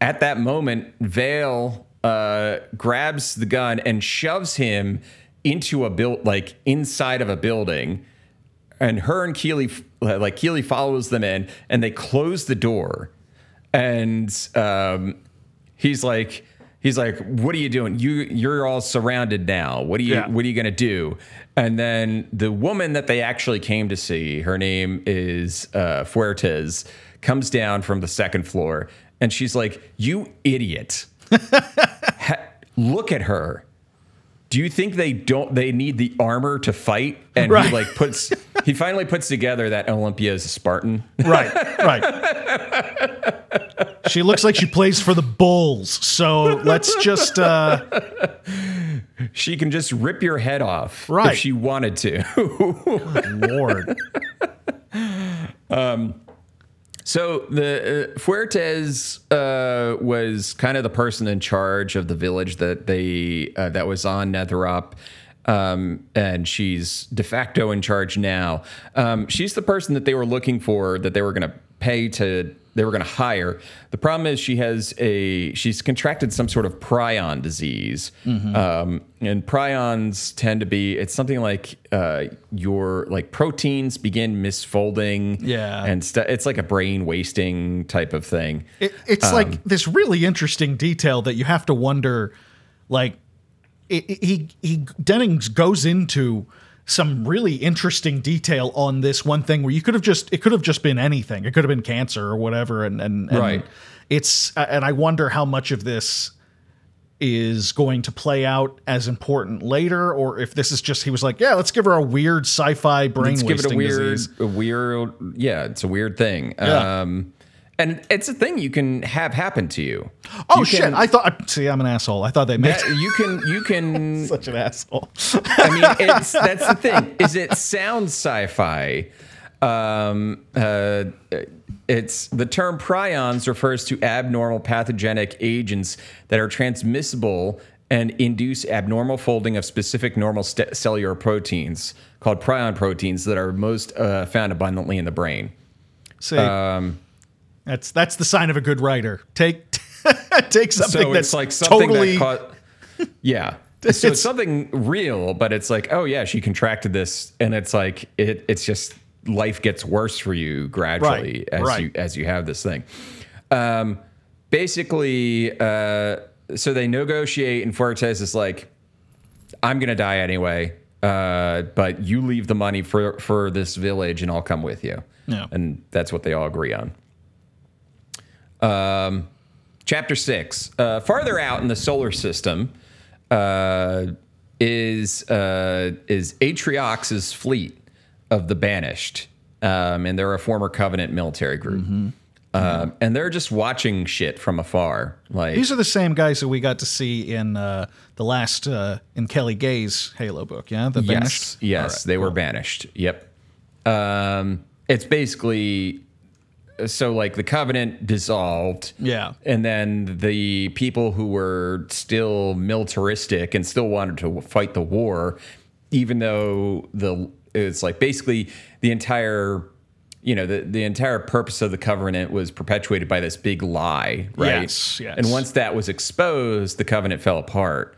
at that moment, Vale uh, grabs the gun and shoves him into a built like inside of a building, and her and Keeley like Keeley follows them in, and they close the door, and um, he's like he's like, "What are you doing? You you're all surrounded now. What are you yeah. what are you gonna do?" And then the woman that they actually came to see, her name is uh, Fuertes, comes down from the second floor, and she's like, "You idiot! ha- look at her. Do you think they don't? They need the armor to fight?" And right. he like puts. He finally puts together that Olympia is a Spartan. Right, right. She looks like she plays for the Bulls. So let's just. Uh... She can just rip your head off right. if she wanted to. Good Lord. Um. So the uh, Fuertes uh, was kind of the person in charge of the village that they uh, that was on Netherop, um, and she's de facto in charge now. Um, she's the person that they were looking for, that they were going to pay to, they were going to hire. The problem is she has a she's contracted some sort of prion disease, mm-hmm. um, and prions tend to be it's something like uh, your like proteins begin misfolding, yeah, and st- it's like a brain wasting type of thing. It, it's um, like this really interesting detail that you have to wonder, like it, it, he he Denning goes into some really interesting detail on this one thing where you could have just, it could have just been anything. It could have been cancer or whatever. And, and, and right. it's, and I wonder how much of this is going to play out as important later, or if this is just, he was like, yeah, let's give her a weird sci-fi brain let's wasting give it a weird, disease. A weird, yeah, it's a weird thing. Yeah. Um, And it's a thing you can have happen to you. Oh you shit! Can, I thought. See, I'm an asshole. I thought they made that, you can. You can. Such an asshole. I mean, it's, that's the thing. Is it sounds sci-fi? Um, uh, it's the term prions refers to abnormal pathogenic agents that are transmissible and induce abnormal folding of specific normal st- cellular proteins called prion proteins that are most uh, found abundantly in the brain. See. Um, That's that's the sign of a good writer. Take take something so that's like something totally that ca- yeah. It's, so it's something real, but it's like, oh yeah, she contracted this, and it's like it. It's just life gets worse for you gradually right, as right. you as you have this thing. Um, basically, uh, so they negotiate, and Fuertes is like, "I'm gonna die anyway, uh, but you leave the money for for this village, and I'll come with you." Yeah, and that's what they all agree on. Um, chapter six, uh, farther out in the solar system, uh, is, uh, is Atriox's fleet of the Banished. Um, and they're a former Covenant military group. Mm-hmm. Um, and they're just watching shit from afar. Like, these are the same guys that we got to see in, uh, the last, uh, in Kelly Gay's Halo book. Yeah. The Banished. Yes. Yes. Right. They were Banished. Yep. Um, it's basically, so, like, the Covenant dissolved. Yeah. And then the people who were still militaristic and still wanted to fight the war, even though the it's like basically the entire, you know, the, the entire purpose of the Covenant was perpetuated by this big lie, right? Yes, yes. And once that was exposed, the Covenant fell apart.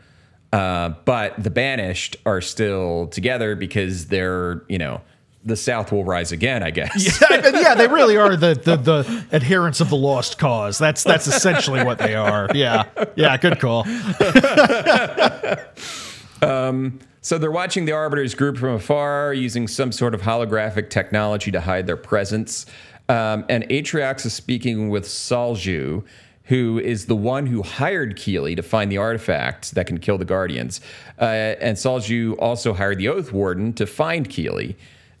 Uh, but the Banished are still together because they're, you know... the South will rise again, I guess. Yeah, yeah, they really are the, the the adherents of the lost cause. That's that's essentially what they are. Yeah, yeah, good call. um, so they're watching the Arbiter's group from afar, using some sort of holographic technology to hide their presence. Um, and Atriox is speaking with Solju, who is the one who hired Keeley to find the artifact that can kill the Guardians. Uh, and Solju also hired the Oath Warden to find Keeley.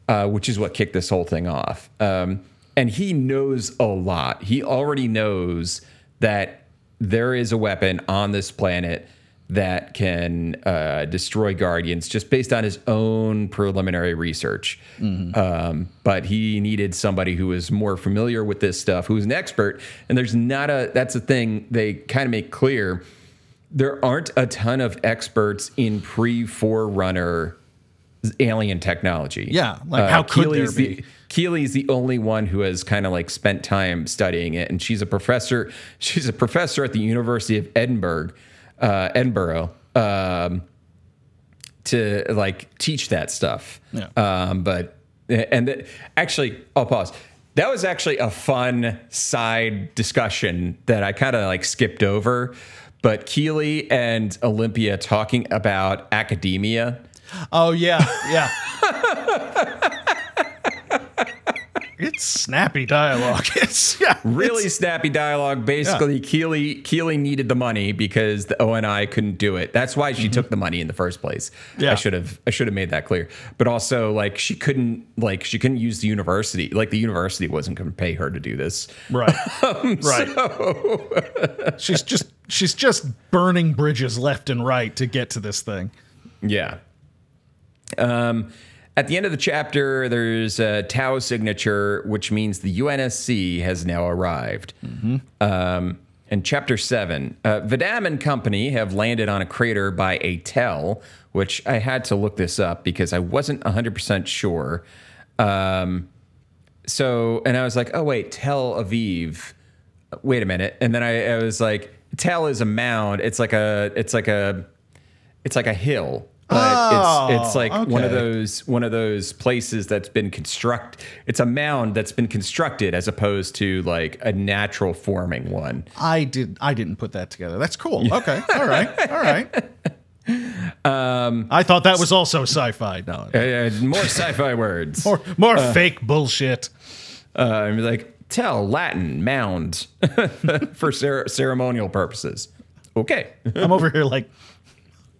Uh, which is what kicked this whole thing off. Um, and he knows a lot. He already knows that there is a weapon on this planet that can uh, destroy Guardians just based on his own preliminary research. Mm-hmm. Um, but he needed somebody who was more familiar with this stuff, who's an expert. And there's not a, that's the thing they kind of make clear. There aren't a ton of experts in pre-Forerunner alien technology. Yeah, like uh, how could Keeley's there be? The, Keeley's the only one who has kind of like spent time studying it, and she's a professor. She's a professor at the University of Edinburgh, uh, Edinburgh, um, to like teach that stuff. Yeah. Um, but and th- actually, I'll pause. That was actually a fun side discussion that I kind of like skipped over. But Keeley and Olympia talking about academia. Oh, yeah, yeah. It's snappy dialogue. It's yeah, really it's, snappy dialogue. Basically, yeah. Keeley Keeley needed the money because the O N I couldn't do it. That's why she mm-hmm. took the money in the first place. Yeah. I should have I should have made that clear. But also, like, she couldn't like she couldn't use the university. Like, the university wasn't going to pay her to do this. Right. um, right. So she's just she's just burning bridges left and right to get to this thing. Yeah. Um, at the end of the chapter, there's a Tau signature, which means the U N S C has now arrived. Mm-hmm. Um, and chapter seven, uh, Vadam and company have landed on a crater by a Thel, which I had to look this up because I wasn't one hundred percent sure. Um, so, and I was like, oh, wait, Thel Aviv. Wait a minute. And then I, I was like, Thel is a mound. It's like a, it's like a, it's like a hill. But oh, it's it's like okay. one of those one of those places that's been construct. It's a mound that's been constructed as opposed to like a natural forming one. I did I didn't put that together. That's cool. Okay, all right, all right. Um, I thought that was also sci-fi. No, uh, more sci-fi words. More more uh, fake bullshit. Uh, I'm like Thel Latin mound for cer- ceremonial purposes. Okay, I'm over here like.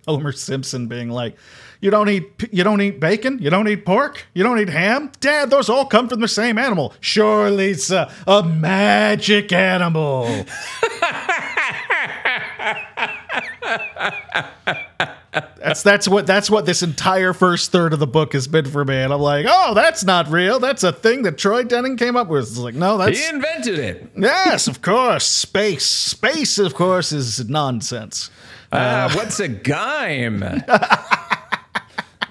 Homer Simpson being like, you don't eat you don't eat bacon, you don't eat pork, you don't eat ham. Dad, those all come from the same animal. Sure, Lisa, a magic animal. That's that's what that's what this entire first third of the book has been for me, and I'm like, oh, that's not real. That's a thing that Troy Denning came up with. It's like, no, that's he invented it. Yes, of course. Space, space, of course, is nonsense. Uh, uh, what's a gime?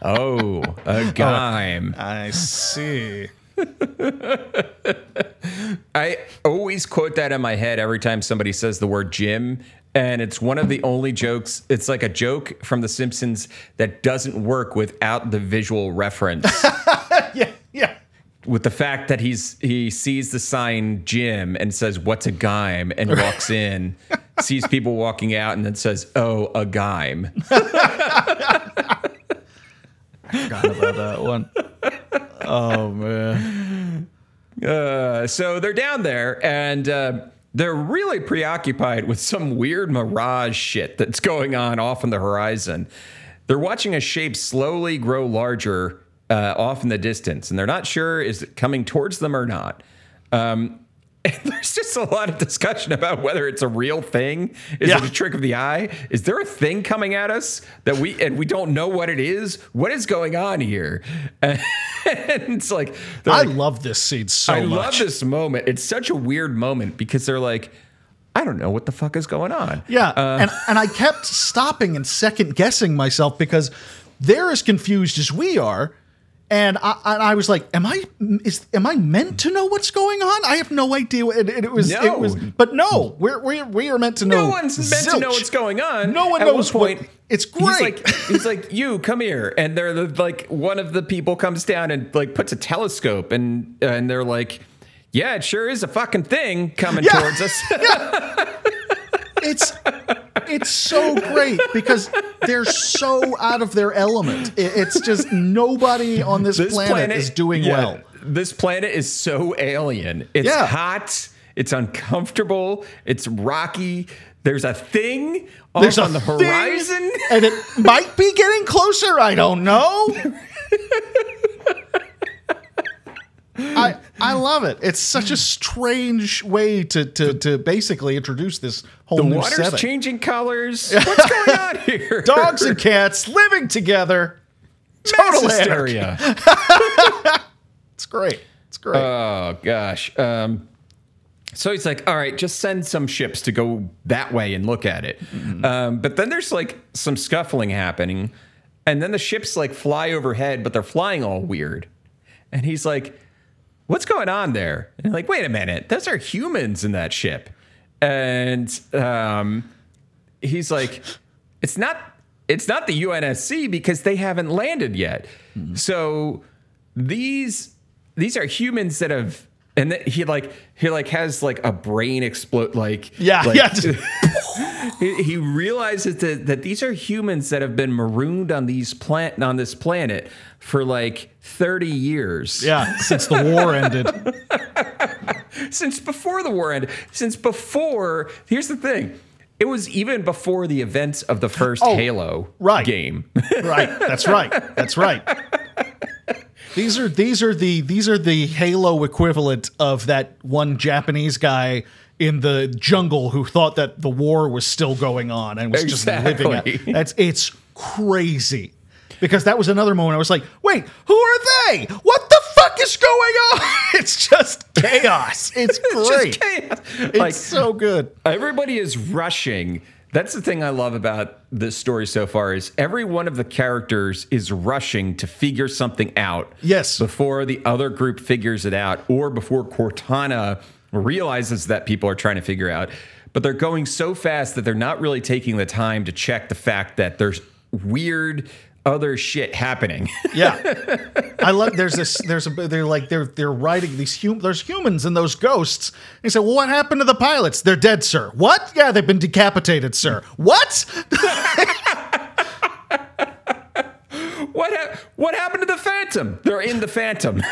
Oh, a gime. Oh, I see. I always quote that in my head every time somebody says the word gym. And it's one of the only jokes, it's like a joke from The Simpsons that doesn't work without the visual reference. Yeah, yeah. With the fact that he's he sees the sign gym and says, what's a gime? And walks in, sees people walking out, and then says, oh, a gime. I forgot about that one. Oh, man. Uh, so they're down there, and... Uh, They're really preoccupied with some weird mirage shit that's going on off on the horizon. They're watching a shape slowly grow larger uh, off in the distance, and they're not sure is it coming towards them or not. Um, and there's just a lot of discussion about whether it's a real thing. Is yeah. it a trick of the eye? Is there a thing coming at us that we and we don't know what it is? What is going on here? And And it's like, I like, love this scene so I much. I love this moment. It's such a weird moment because they're like, I don't know what the fuck is going on. Yeah. Uh, and, and I kept stopping and second guessing myself because they're as confused as we are. And I, and I was like, am I is am I meant to know what's going on? I have no idea. And it, it was no. it was but no, we're we we are meant to know. No one's meant zilch. to know what's going on. No one At knows one point, what it's great. He's like, he's like, you come here, and they're the, like one of the people comes down and like puts a telescope and and they're like, yeah, it sure is a fucking thing coming yeah. towards us. Yeah. It's It's so great because they're so out of their element. It's just nobody on this, this planet, planet is doing yeah, well. This planet is so alien. It's yeah. hot. It's uncomfortable. It's rocky. There's a thing There's on a the horizon. And it might be getting closer. I don't know. I I love it. It's such a strange way to to, to basically introduce this whole the new setting. The water's changing colors. What's going on here? Dogs and cats living together. Total Mass hysteria. It's great. It's great. Oh gosh. Um, so he's like, all right, just send some ships to go that way and look at it. Mm-hmm. Um, but then there's like some scuffling happening, and then the ships like fly overhead, but they're flying all weird. And he's like, what's going on there? And like, wait a minute, those are humans in that ship. And um, he's like, it's not it's not the U N S C because they haven't landed yet. Mm-hmm. So these these are humans that have, and th- he like he like has like a brain explode like yeah like, yeah. he, he realizes that, that these are humans that have been marooned on these plant on this planet for like thirty years. Yeah, since the war ended. Since before the war ended. Since before, here's the thing. It was even before the events of the first oh, Halo right. game. Right. That's right. That's right. These are these are the these are the Halo equivalent of that one Japanese guy in the jungle who thought that the war was still going on and was exactly. just living it. That's it's crazy. Because that was another moment I was like, wait, who are they? What the fuck is going on? It's just chaos. It's great. It's just chaos. It's like, so good. Everybody is rushing. That's the thing I love about this story so far is every one of the characters is rushing to figure something out. Yes. Before the other group figures it out or before Cortana realizes that people are trying to figure out. But they're going so fast that they're not really taking the time to check the fact that there's weird... other shit happening. Yeah. I love there's this there's a they're like they're they're writing these hum there's humans and those ghosts. And he said, well, what happened to the pilots? They're dead, sir. What? Yeah, they've been decapitated, sir. What? What ha- what happened to the Phantom? They're in the Phantom.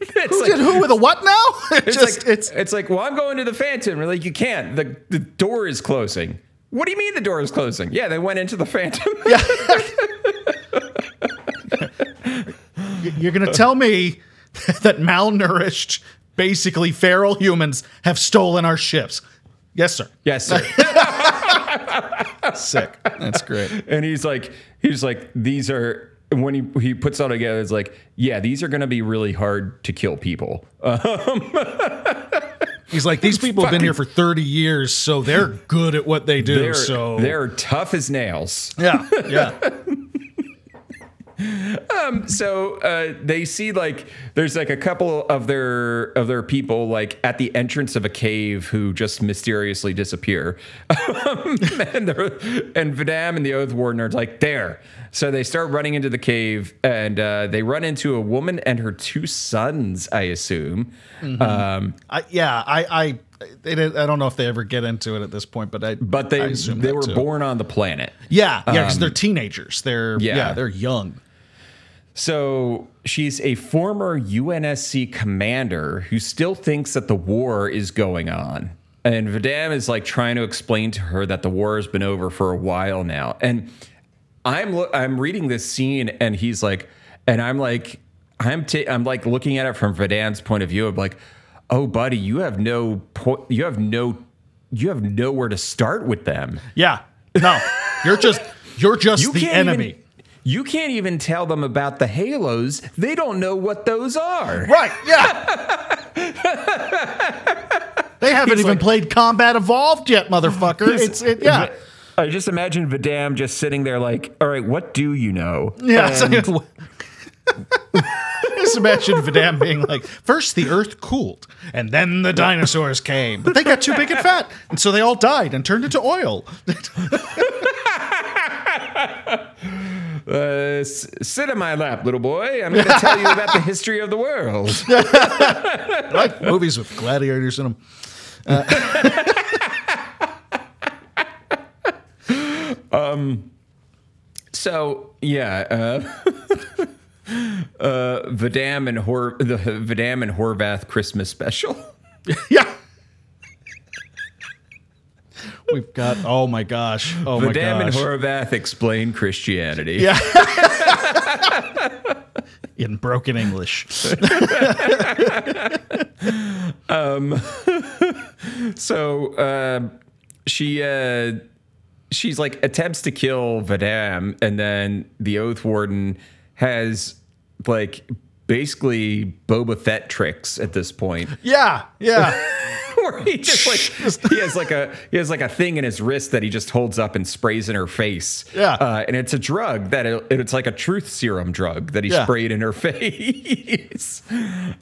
It's who like, did who with a what now? It's, just, like, it's, it's like, well, I'm going to the Phantom. We're like, you can't. The the door is closing. What do you mean the door is closing? Yeah, they went into the Phantom. You're going to tell me that malnourished, basically feral humans have stolen our ships. Yes, sir. Yes, sir. Sick. That's great. And he's like, he's like, these are... When he, he puts all together, it's like, yeah, these are going to be really hard to kill people. Um, He's like, these people have been here for thirty years, so they're good at what they do. They're, so they're tough as nails. Yeah, yeah. um, so uh, they see like there's like a couple of their of their people like at the entrance of a cave who just mysteriously disappear, um, and and Vadam and the Oath Warden are like there. So they start running into the cave, and uh, they run into a woman and her two sons, I assume. Mm-hmm. Um, I, yeah, I, I, they did, I don't know if they ever get into it at this point, but I, but they, I assume they were too. born on the planet. Yeah, yeah, because um, they're teenagers. They're yeah. yeah, they're young. So she's a former U N S C commander who still thinks that the war is going on, and Vadam is like trying to explain to her that the war has been over for a while now, and. I'm lo- I'm reading this scene and he's like, and I'm like, I'm t- I'm like looking at it from Vadam's point of view. I'm like, oh, buddy, you have no point. You have no, you have nowhere to start with them. Yeah, no, you're just, you're just you the enemy. Even, you can't even tell them about the halos. They don't know what those are. Right. Yeah. They haven't he's even like, played Combat Evolved yet, motherfucker. It's it, yeah. But, I just imagine Vadam just sitting there like, all right, what do you know? Yeah. And- just imagine Vadam being like, first the earth cooled, and then the dinosaurs came. But they got too big and fat, and so they all died and turned into oil. Uh, sit in my lap, little boy. I'm going to tell you about the history of the world. I like movies with gladiators in them. Uh- Um, so yeah, uh, uh, Vadam and Hor- the Vadam and Horvath Christmas special. Yeah. We've got, oh my gosh. Oh Vadam my gosh. Vadam and Horvath explain Christianity. Yeah. In broken English. um, so, uh, she, uh, She's like attempts to kill Vadam, and then the Oath Warden has like basically Boba Fett tricks at this point. Yeah, yeah. Where he just like he has like a he has like a thing in his wrist that he just holds up and sprays in her face. Yeah, uh, and it's a drug that it, it's like a truth serum drug that he yeah. sprayed in her face.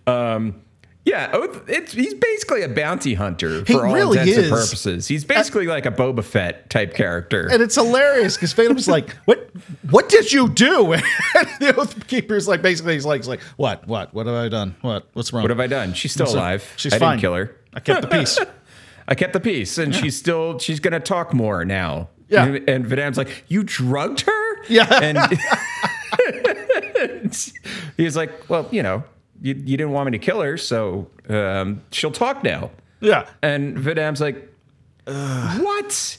um. Yeah, Oath, it's, he's basically a bounty hunter for he really all intents is. and purposes. He's basically uh, like a Boba Fett type character. And it's hilarious because Phantom's like, what What did you do? And the Oath Keeper's like, basically, he's like, he's like, what, what, what have I done? What, what's wrong? What have I done? She's still what's alive. She's I fine. didn't kill her. I kept the peace. I kept the peace, and yeah. she's still, she's going to talk more now. Yeah. And, and Vadam's like, you drugged her? Yeah. And he's like, well, you know. You, you didn't want me to kill her, so um, she'll talk now. Yeah. And Vadam's like, ugh. What?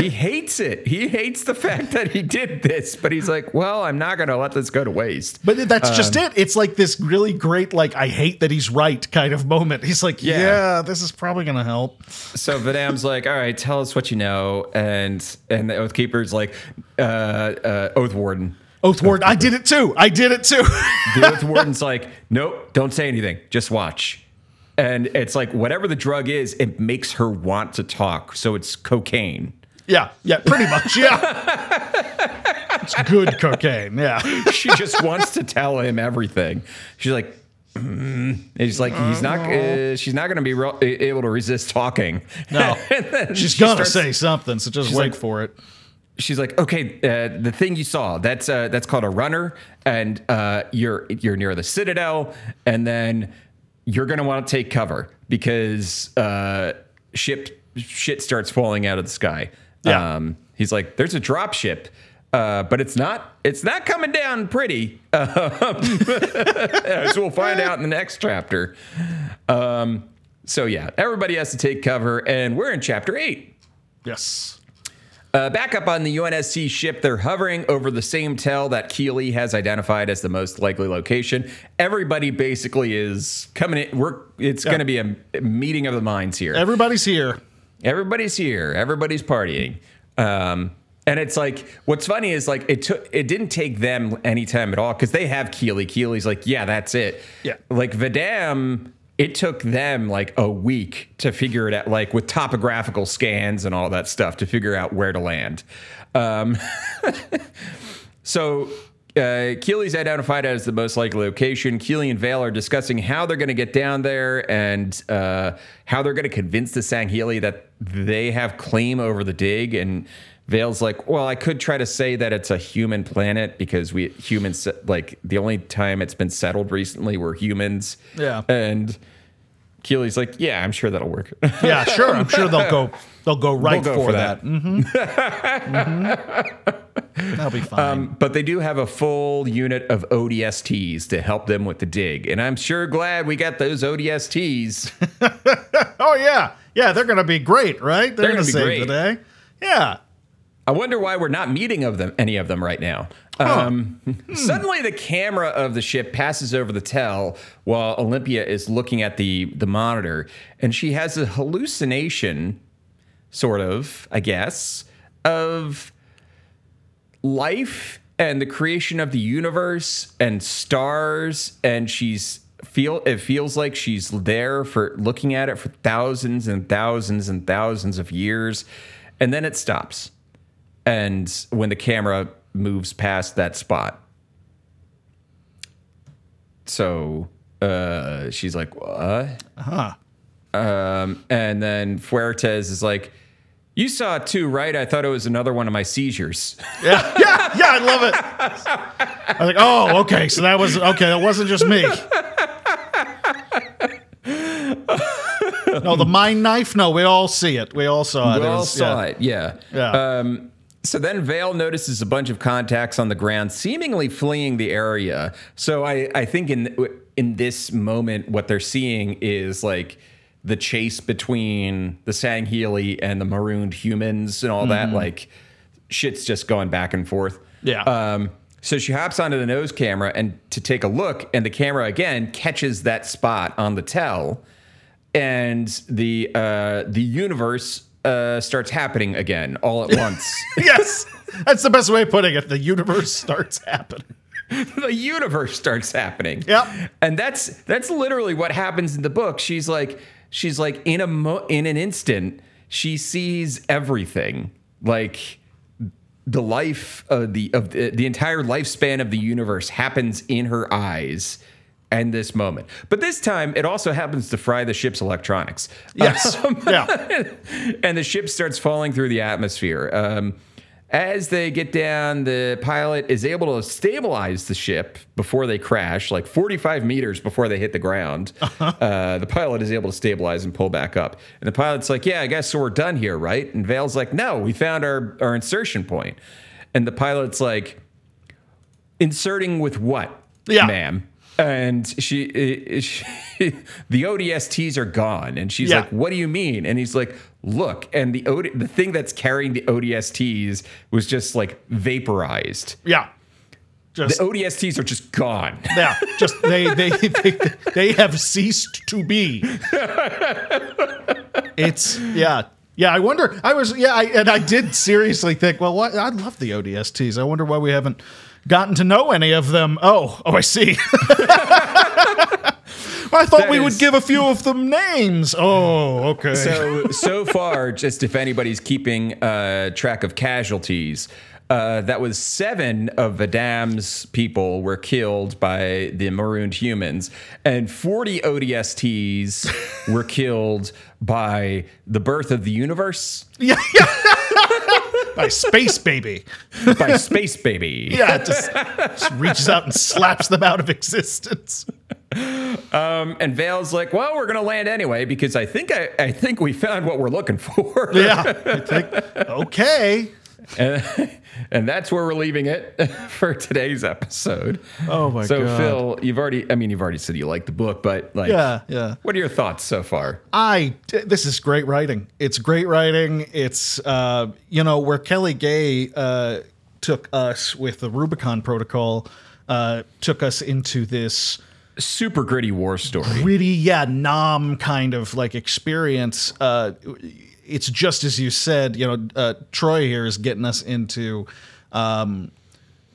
He hates it. He hates the fact that he did this, but he's like, well, I'm not going to let this go to waste. But that's um, just it. It's like this really great, like, I hate that he's right kind of moment. He's like, yeah, yeah this is probably going to help. So Vadam's like, all right, tell us what you know. And and the Oath Keeper's like, uh, uh, Oath Warden. Oath Warden, I did it too. I did it too. The Oath Warden's like, nope, don't say anything. Just watch. And it's like, whatever the drug is, it makes her want to talk. So it's cocaine. Yeah, yeah, pretty much, yeah. It's good cocaine, yeah. She just wants to tell him everything. She's like, mm. He's like, he's not, uh, she's not going to be re- able to resist talking. No, she's she going to say something, so just wait like, for it. She's like, okay, uh, the thing you saw, that's uh, that's called a runner, and uh, you're you're near the Citadel, and then you're going to want to take cover because uh, ship shit starts falling out of the sky. Yeah. Um, he's like, there's a drop ship, uh, but it's not it's not coming down pretty, um, as we'll find out in the next chapter. Um, so, yeah, everybody has to take cover, and we're in Chapter eight. Yes. Uh, back up on the U N S C ship, they're hovering over the same tell that Keeley has identified as the most likely location. Everybody basically is coming in. We're, it's yeah. going to be a meeting of the minds here. Everybody's here. Everybody's here. Everybody's partying. Um, and it's like, what's funny is like it took, it didn't take them any time at all because they have Keeley. Keeley's like, yeah, that's it. Yeah. Like Vadam, it took them like a week to figure it out, like with topographical scans and all that stuff to figure out where to land. Um, so uh, Keeley's identified as the most likely location. Keeley and Vale are discussing how they're going to get down there and uh, how they're going to convince the Sangheili that they have claim over the dig. And Vale's like, well, I could try to say that it's a human planet because we humans, like, the only time it's been settled recently were humans. Yeah. And Keeley's like, yeah, I'm sure that'll work. Yeah, sure. I'm sure they'll go they'll go right we'll go for, for that. that. Mm-hmm. Mm-hmm. That'll be fine. Um, but they do have a full unit of O D S Ts to help them with the dig. And I'm sure glad we got those O D S Ts. Oh, yeah. Yeah, they're going to be great, right? They're, they're going to save great. the day. Yeah. I wonder why we're not meeting of them, any of them right now. Um, huh. hmm. Suddenly, the camera of the ship passes over the tell while Olympia is looking at the, the monitor, and she has a hallucination, sort of, I guess, of life and the creation of the universe and stars, and she's feel it feels like she's there for looking at it for thousands and thousands and thousands of years, and then it stops. And when the camera moves past that spot. So uh, she's like, what? Uh-huh. Um, and then Fuertes is like, you saw it too, right? I thought it was another one of my seizures. Yeah, yeah, yeah, I love it. I was like, oh, okay, so that was, okay, that wasn't just me. No, the mind knife, no, we all see it. We all saw it. We all it was, saw yeah. it, yeah. Yeah. Um, So then Vale notices a bunch of contacts on the ground, seemingly fleeing the area. So I, I think in in this moment, what they're seeing is like the chase between the Sangheili and the marooned humans and all mm-hmm. that. Like shit's just going back and forth. Yeah. Um, so she hops onto the nose camera and to take a look, and the camera again catches that spot on the tell, and the uh, the universe. Uh, starts happening again all at once. Yes, that's the best way of putting it. The universe starts happening. The universe starts happening. Yep. And that's that's literally what happens in the book. She's like she's like in a mo- in an instant she sees everything, like the life of the of the, the entire lifespan of the universe happens in her eyes. And this moment. But this time, it also happens to fry the ship's electronics. Yes. Um, yeah. And the ship starts falling through the atmosphere. Um, as they get down, the pilot is able to stabilize the ship before they crash, like forty-five meters before they hit the ground. Uh-huh. Uh, the pilot is able to stabilize and pull back up. And the pilot's like, yeah, I guess so we're done here, right? And Vale's like, no, we found our, our insertion point. And the pilot's like, inserting with what, yeah. ma'am? And she, she, the O D S Ts are gone. And she's yeah. like, what do you mean? And he's like, look. And the o- the thing that's carrying the O D S Ts was just like vaporized. Yeah. Just, the O D S Ts are just gone. Yeah. Just they they they, they have ceased to be. It's yeah. Yeah, I wonder. I was yeah, I, and I did seriously think, well, what, I love the O D S Ts. I wonder why we haven't gotten to know any of them. Oh, oh, I see. I thought that we is... would give a few of them names. Oh, okay. So, so far, just if anybody's keeping uh, track of casualties, uh, that was seven of Vadam's people were killed by the marooned humans, and forty O D S Ts were killed by the birth of the universe. Yeah, yeah. By space baby. By space baby. Yeah, it just, just reaches out and slaps them out of existence. Um, and Vale's like, well, we're going to land anyway because I think I, I think we found what we're looking for. Yeah. I think, okay. and, and that's where we're leaving it for today's episode. Oh my so, god! So Phil, you've already—I mean, you've already said you like the book, but like, yeah, yeah. What are your thoughts so far? I this is great writing. It's great writing. It's uh, you know where Kelly Gay uh, took us with the Rubicon Protocol, uh, took us into this super gritty war story. Gritty, yeah, nom kind of like experience. Uh, It's just as you said, you know, uh, Troy here is getting us into um,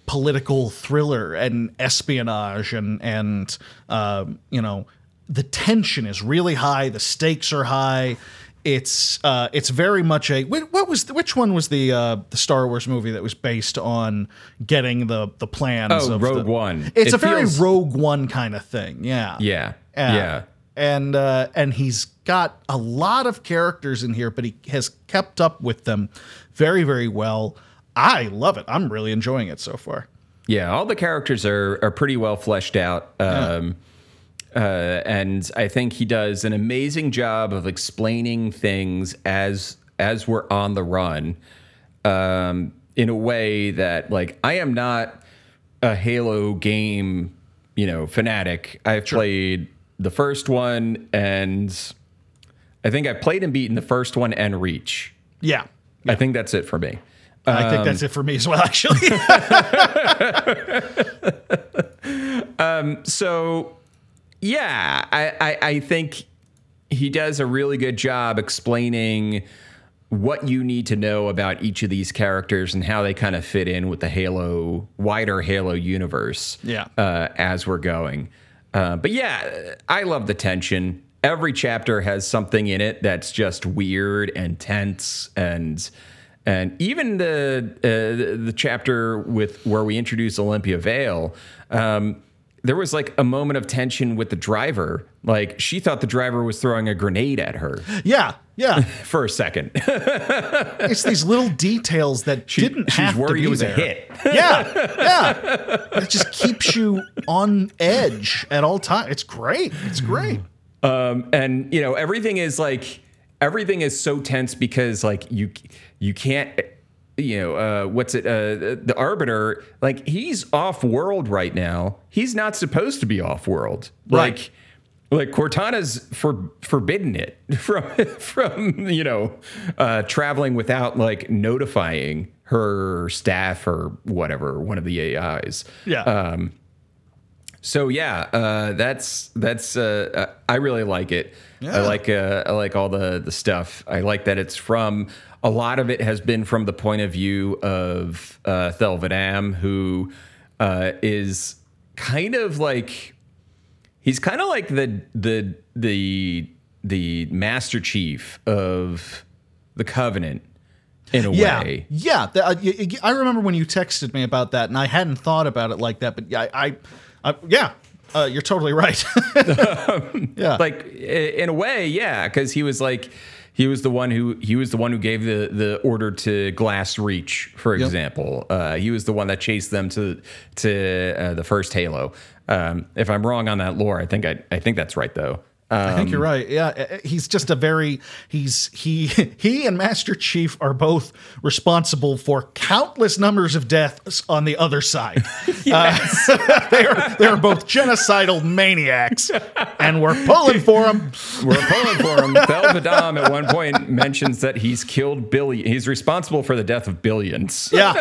political thriller and espionage and, and uh, you know, the tension is really high. The stakes are high. It's uh, it's very much a what was the, which one was the uh, the Star Wars movie that was based on getting the the plans? Oh, of Rogue the, One. It's it a feels... very Rogue One kind of thing. Yeah. Yeah. Yeah. yeah. And uh, and he's got a lot of characters in here, but he has kept up with them very, very well. I love it. I'm really enjoying it so far. Yeah, all the characters are are pretty well fleshed out. Um, yeah. uh, and I think he does an amazing job of explaining things as as we're on the run um, in a way that, like, I am not a Halo game, you know, fanatic. I've sure. played... the first one, and I think I played and beaten the first one and Reach. Yeah. yeah. I think that's it for me. Um, I think that's it for me as well, actually. um, so, yeah, I, I, I think he does a really good job explaining what you need to know about each of these characters and how they kind of fit in with the Halo, wider Halo universe yeah. uh, as we're going. Uh, but yeah, I love the tension. Every chapter has something in it that's just weird and tense, and and even the uh, the chapter with where we introduce Olympia Vale, um, there was like a moment of tension with the driver. Like she thought the driver was throwing a grenade at her. Yeah, yeah, for a second. It's these little details that she, didn't have to be there. She's worried it was a hit. Yeah, yeah. It just keeps you on edge at all times. It's great. It's great. Um, and you know everything is like everything is so tense because like you you can't. You know, uh, what's it? Uh, the Arbiter, like he's off world right now. He's not supposed to be off world. Right. Like, like Cortana's for, forbidden it from, from you know, uh, traveling without like notifying her staff or whatever, one of the A Is. Yeah. Um, so yeah, uh, that's that's uh, I really like it. Yeah. I like uh, I like all the the stuff. I like that it's from. A lot of it has been from the point of view of uh, Thel 'Vadam, who uh, is kind of like he's kind of like the the the the Master Chief of the Covenant in a yeah, way. Yeah, yeah. I remember when you texted me about that, and I hadn't thought about it like that. But yeah, I, I, I yeah, uh, you're totally right. um, yeah, like in a way, yeah, because he was like. He was the one who he was the one who gave the, the order to Glass Reach, for yep. example. Uh, he was the one that chased them to to uh, the first Halo. Um, if I'm wrong on that lore, I think I I think that's right though. Um, I think you're right. Yeah, he's just a very he's he he and Master Chief are both responsible for countless numbers of deaths on the other side. Yes. Uh, they are they are both genocidal maniacs, and we're pulling for them. We're pulling for them. Thel 'Vadam at one point mentions that he's killed billion. He's responsible for the death of billions. Yeah,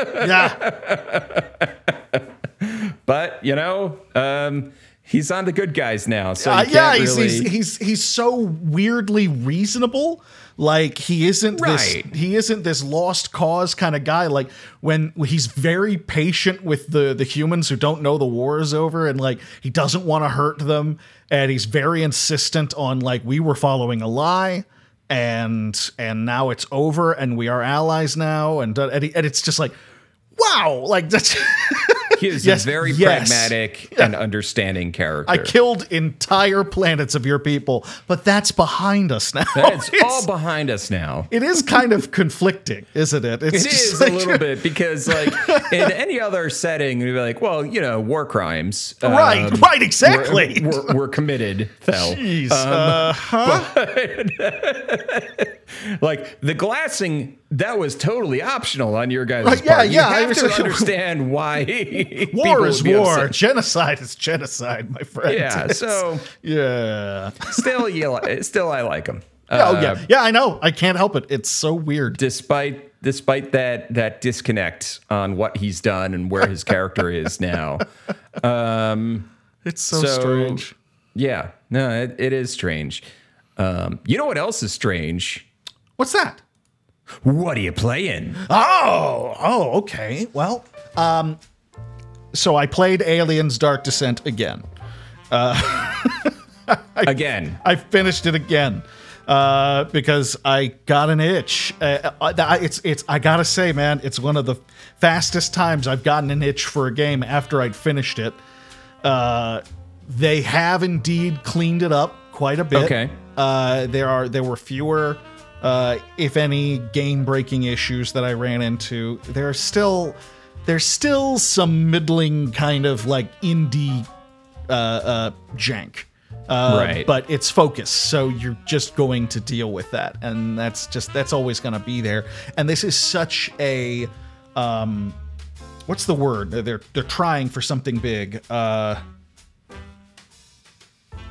yeah. But you know. Um, He's on the good guys now, so uh, yeah, he's, really... he's he's he's so weirdly reasonable. Like he isn't right. this he isn't this lost cause kind of guy. Like when he's very patient with the the humans who don't know the war is over, and like he doesn't want to hurt them, and he's very insistent on like we were following a lie, and and now it's over, and we are allies now, and and, he, and it's just like wow, like that's. He is yes, a very yes. pragmatic yeah. and understanding character. I killed entire planets of your people, but that's behind us now. That's it's all behind us now. It is kind of conflicting, isn't it? It's it is like, a little bit because, like, in any other setting, you'd be like, well, you know, war crimes. Um, right, right, exactly. We're, we're, we're committed, Thel. Jeez. Um, uh-huh. But, Like the glassing, that was totally optional on your guys' right, yeah, part. You yeah, have I to understand why war is war, upset. Genocide is genocide, my friend. Yeah, it's, so yeah, still, you li- still, I like them. Yeah, uh, oh yeah, yeah, I know. I can't help it. It's so weird. Despite. Despite that that disconnect on what he's done and where his character is now, um, it's so, so strange. Yeah, no, it, it is strange. Um, you know what else is strange? What's that? What are you playing? Oh, oh, okay. Well, um, so I played Aliens: Dark Descent again. Uh, I, again, I finished it again. Uh, because I got an itch. Uh, it's it's. I gotta say, man, it's one of the fastest times I've gotten an itch for a game after I'd finished it. Uh, they have indeed cleaned it up quite a bit. Okay. Uh, there are there were fewer, uh, if any, game-breaking issues that I ran into. There's still there's still some middling kind of like indie uh, uh, jank. Uh, right. But it's focused, so you're just going to deal with that, and that's just that's always going to be there. And this is such a, um, what's the word? They're they're trying for something big, uh,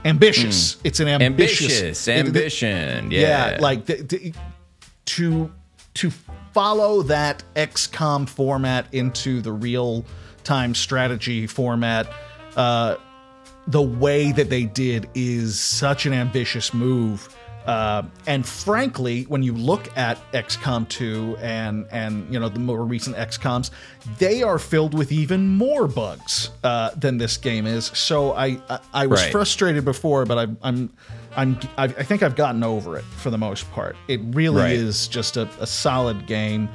ambitious. Mm. It's an ambitious, ambitious it, ambition. It, yeah. yeah, like the, the, to to follow that X COM format into the real time strategy format. Uh, The way that they did is such an ambitious move, uh, and frankly, when you look at X COM two and and you know the more recent X COMs, they are filled with even more bugs uh, than this game is. So I I, I was right. frustrated before, but I, I'm I'm I've, I think I've gotten over it for the most part. It really right. is just a, a solid game.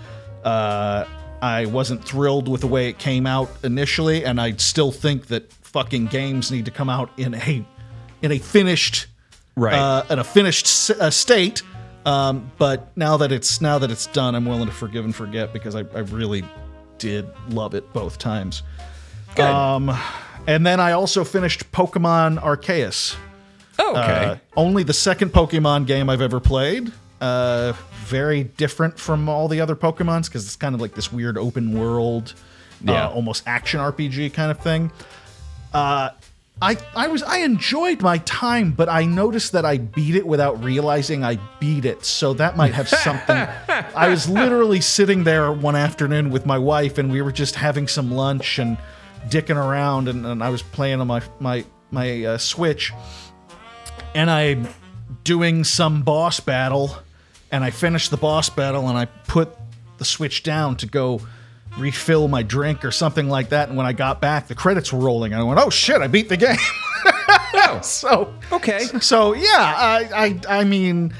Uh, I wasn't thrilled with the way it came out initially, and I still think that. Fucking games need to come out in a in a finished right uh, in a finished s- uh, state. Um, but now that it's now that it's done, I'm willing to forgive and forget because I, I really did love it both times. Good. Um, and then I also finished Pokemon Arceus. Oh, okay. Uh, only the second Pokemon game I've ever played. Uh, very different from all the other Pokemons because it's kind of like this weird open world, yeah. uh, almost action R P G kind of thing. Uh, I I was I enjoyed my time, but I noticed that I beat it without realizing I beat it. So that might have something. I was literally sitting there one afternoon with my wife, and we were just having some lunch and dicking around, and, and I was playing on my my my uh, Switch, and I'm doing some boss battle, and I finished the boss battle, and I put the Switch down to go. Refill my drink or something like that, and when I got back, the credits were rolling, and I went, "Oh shit, I beat the game!" oh, so okay, so yeah, I, I, I mean,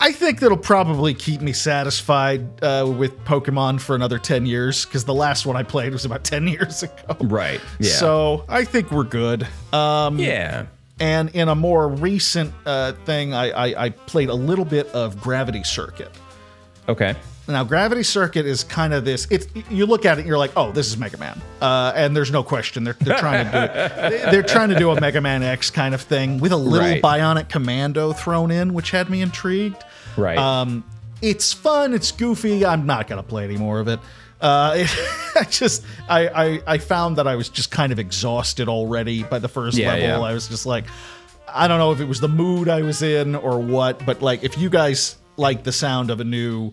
I think that'll probably keep me satisfied uh, with Pokemon for another ten years because the last one I played was about ten years ago, right? Yeah. So I think we're good. Um, yeah. And in a more recent uh, thing, I, I, I played a little bit of Gravity Circuit. Okay. Now, Gravity Circuit is kind of this. It's you look at it, and you're like, "Oh, this is Mega Man," uh, and there's no question they're, they're trying to do they're trying to do a Mega Man X kind of thing with a little right. Bionic Commando thrown in, which had me intrigued. Right. Um, it's fun. It's goofy. I'm not gonna play any more of it. Uh, it I just I, I I found that I was just kind of exhausted already by the first yeah, level. Yeah. I was just like, I don't know if it was the mood I was in or what, but like if you guys like the sound of a new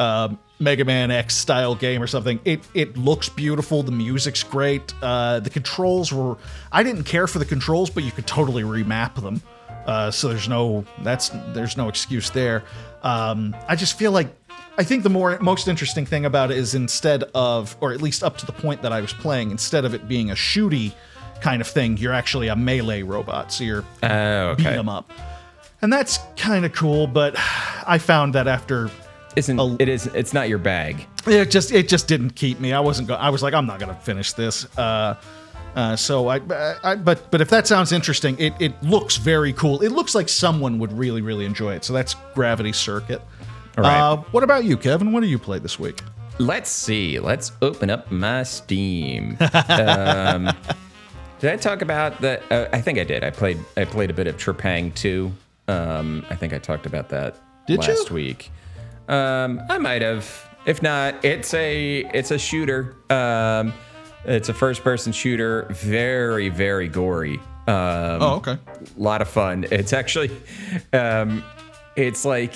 Uh, Mega Man X style game or something. It it looks beautiful. The music's great. Uh, the controls were. I didn't care for the controls, but you could totally remap them. Uh, so there's no that's there's no excuse there. Um, I just feel like I think the more most interesting thing about it is instead of, or at least up to the point that I was playing, instead of it being a shooty kind of thing, you're actually a melee robot. So you're oh, okay. beating them up, and that's kind of cool. But I found that after. Isn't a, it is it's not your bag. It just it just didn't keep me. I wasn't going. I was like, I'm not going to finish this. Uh, uh, so I, I, I but but if that sounds interesting, it it looks very cool. It looks like someone would really really enjoy it. So that's Gravity Circuit. All right. Uh, what about you, Kevin? What do you play this week? Let's see. Let's open up my Steam. um, did I talk about that? Uh, I think I did. I played I played a bit of Trepang two. Um, I think I talked about that Did last you? week. Um, I might have. If not, it's a it's a shooter. Um, it's a first-person shooter. Very, very gory. Um, oh, okay. A lot of fun. It's actually, um, it's like,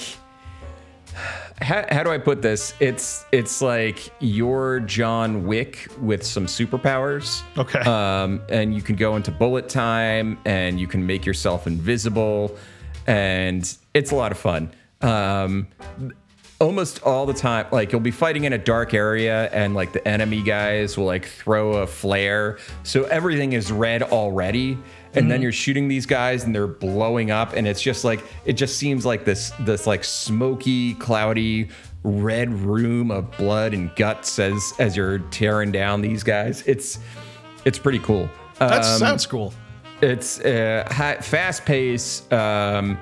how, how do I put this? It's it's like your John Wick with some superpowers. Okay. Um, and you can go into bullet time, and you can make yourself invisible, and it's a lot of fun. Um, almost all the time, like, you'll be fighting in a dark area, and like the enemy guys will like throw a flare, so everything is red already, and mm-hmm. then you're shooting these guys and they're blowing up, and it's just like, it just seems like this this like smoky, cloudy, red room of blood and guts as as you're tearing down these guys. It's it's pretty cool. Um, that sounds cool. It's uh high, fast pace, um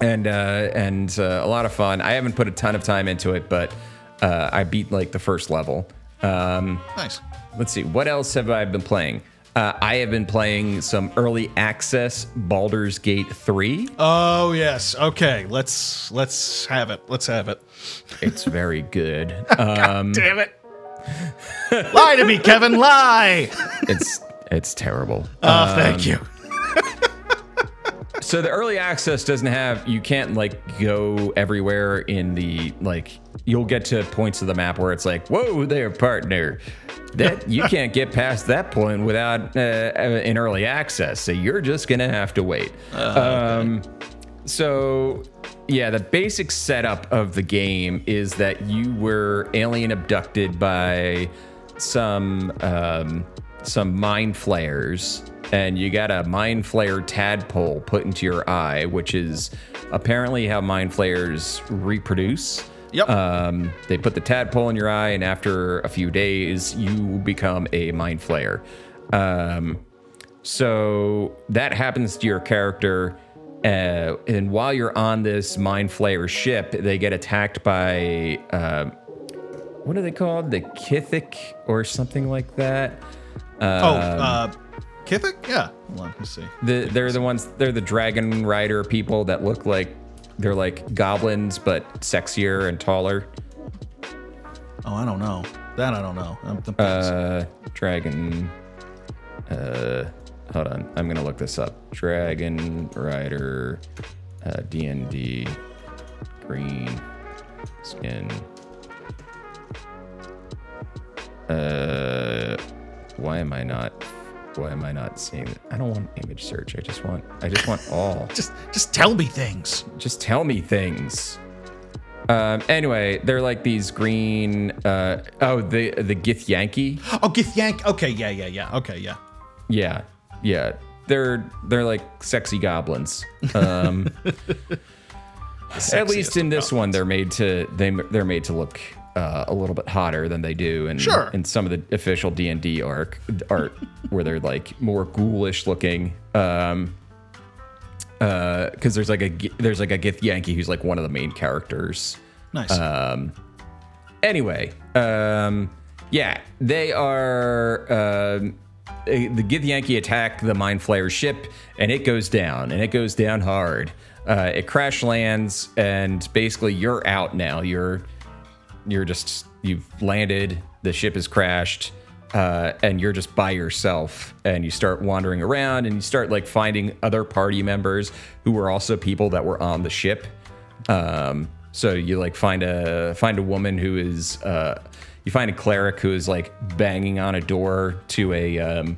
And uh, and uh, a lot of fun. I haven't put a ton of time into it, but uh, I beat like the first level. Um, nice. Let's see. What else have I been playing? Uh, I have been playing some early access Baldur's Gate three. Oh yes. Okay. Let's let's have it. Let's have it. It's very good. Um, God damn it! Lie to me, Kevin. Lie. It's it's terrible. Oh, um, thank you. So the early access doesn't have, you can't like go everywhere in the, like, you'll get to points of the map where it's like, whoa there, partner, that you can't get past that point without uh, in early access. So you're just going to have to wait. Uh, um, okay. So yeah, the basic setup of the game is that you were alien abducted by some, um, some mind flayers. And you got a Mind Flayer tadpole put into your eye, which is apparently how Mind Flayers reproduce. Yep. Um, they put the tadpole in your eye, and after a few days, you become a Mind Flayer. Um, so that happens to your character. Uh, and while you're on this Mind Flayer ship, they get attacked by, uh, what are they called? The Kithic or something like that. Um, oh, uh... Kithic? Yeah. Hold on, let's see. The, they're the ones, they're the dragon rider people that look like, they're like goblins, but sexier and taller. Oh, I don't know. That I don't know. I'm the uh, dragon. Uh, hold on. I'm going to look this up. Dragon rider, uh, D and D, green skin. Uh, why am I not... Why am I not seeing it? I don't want image search. I just want, I just want all. just, just tell me things. Just tell me things. Um, anyway, they're like these green. Uh, oh, the the Githyanki. Oh, Githyanki. Okay, yeah, yeah, yeah. Okay, yeah. Yeah, yeah. They're they're like sexy goblins. Um, at least in this goblins. one, they're made to they they're made to look Uh, a little bit hotter than they do in, sure. in some of the official D and D arc, art where they're like more ghoulish looking. Um, uh, because there's like a there's like a Githyanki who's like one of the main characters. Nice. Um, anyway, um, yeah, they are. Um, the Githyanki attack the Mind Flayer ship, and it goes down, and it goes down hard. Uh, it crash lands, and basically you're out now. You're You're just, you've landed, the ship has crashed, uh, and you're just by yourself. And you start wandering around, and you start, like, finding other party members who were also people that were on the ship. Um, so you, like, find a find a woman who is, uh, you find a cleric who is, like, banging on a door to a, um,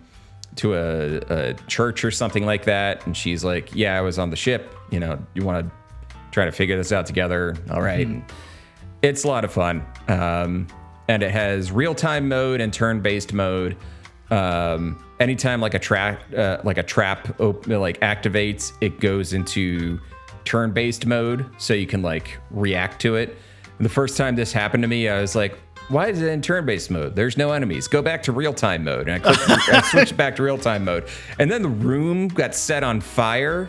to a, a church or something like that. And she's like, yeah, I was on the ship. You know, you want to try to figure this out together? All right. Mm-hmm. It's a lot of fun, um, and it has real-time mode and turn-based mode. Um, anytime like a trap, uh, like a trap, op- like activates, it goes into turn-based mode, so you can like react to it. And the first time this happened to me, I was like, "Why is it in turn-based mode? There's no enemies. Go back to real-time mode." And I, clicked, I switched back to real-time mode, and then the room got set on fire,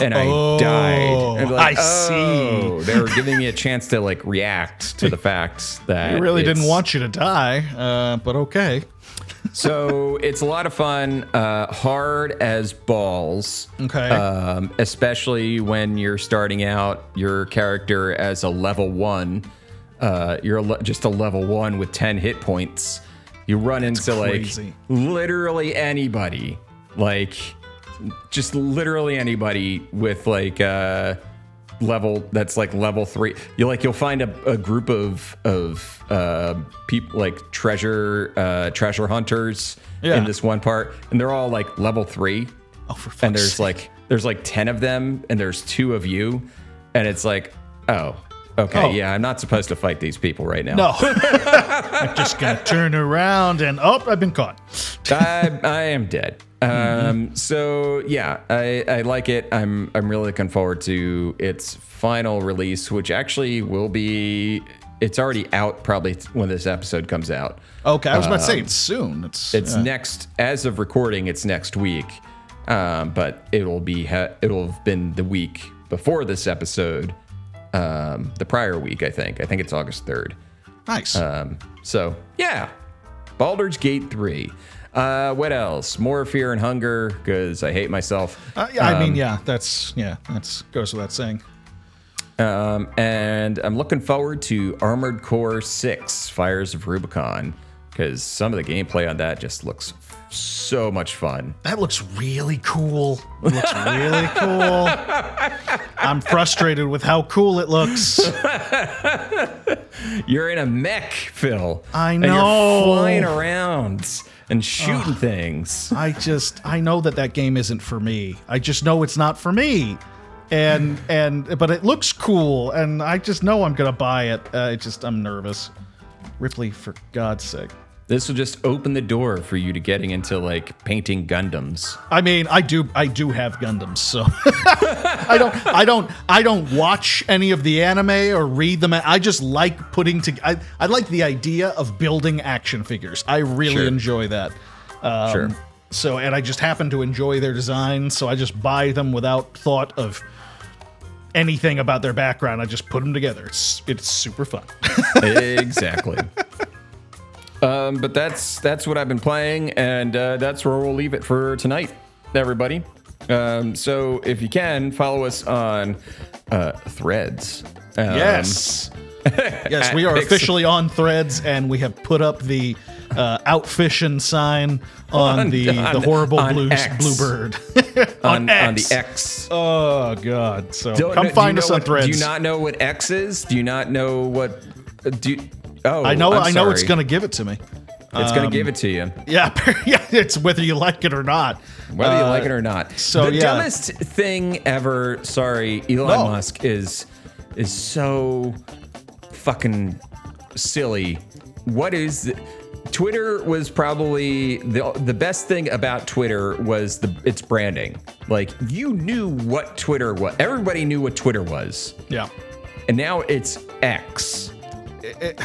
and I oh, died. And like, I oh. see. They were giving me a chance to like react to the fact that they really didn't want you to die, uh, but okay. So it's a lot of fun, uh, hard as balls. Okay. Um, especially when you're starting out your character as a level one. Uh, you're a le- just a level one with ten hit points. You run That's into crazy. like literally anybody, like just literally anybody with like. Uh, level that's like level three. You like you'll find a, a group of of uh people like treasure uh treasure hunters yeah. in this one part, and they're all like level three. Oh, for fuck's and there's sake. like there's like ten of them, and there's two of you, and it's like oh okay oh. yeah I'm not supposed to fight these people right now. No. I'm just gonna turn around and oh I've been caught. I I am dead. Um, so yeah, I, I like it. I'm, I'm really looking forward to its final release, which actually will be, it's already out probably when this episode comes out. Okay. I was um, about to say it's soon. It's, it's yeah. next, as of recording, it's next week. Um, but it'll be, ha- it'll have been the week before this episode. Um, the prior week, I think, I think it's August third. Nice. Um, so yeah, Baldur's Gate three. Uh, what else? More Fear and Hunger, because I hate myself. Uh, yeah, um, I mean, yeah, that's yeah, that's goes without saying. Um, and I'm looking forward to Armored Core six, Fires of Rubicon, because some of the gameplay on that just looks so much fun. That looks really cool. It looks really cool. I'm frustrated with how cool it looks. You're in a mech, Phil. I know. And you're flying around. And shooting uh, things. I just, I know that that game isn't for me. I just know it's not for me. And, and, but it looks cool. And I just know I'm going to buy it. Uh, I just, I'm nervous. Ripley, for God's sake. This will just open the door for you to getting into like painting Gundams. I mean, I do, I do have Gundams, so I don't, I don't, I don't watch any of the anime or read them. I just like putting together. I, I like the idea of building action figures. I really sure. enjoy that. Um, sure. So, and I just happen to enjoy their design, so I just buy them without thought of anything about their background. I just put them together. It's, it's super fun. Exactly. Um, but that's that's what I've been playing, and uh, that's where we'll leave it for tonight, everybody. Um, so if you can, follow us on uh, Threads. Um, yes. Yes, we are Pix- officially on Threads, and we have put up the uh, out fishing sign on, on the on, the horrible blue bluebird. on, on, on the X. Oh, God. So Don't, come no, find us on what, Threads. Do you not know what X is? Do you not know what... Do you, Oh, I know. I'm I know sorry. It's going to give it to me. It's um, going to give it to you. Yeah, yeah. It's whether you like it or not. Whether uh, you like it or not. So the yeah. dumbest thing ever. Sorry, Elon no. Musk is is so fucking silly. What is the, Twitter was probably the the best thing about Twitter was the its branding. Like you knew what Twitter was. Everybody knew what Twitter was. Yeah. And now it's X. It, it,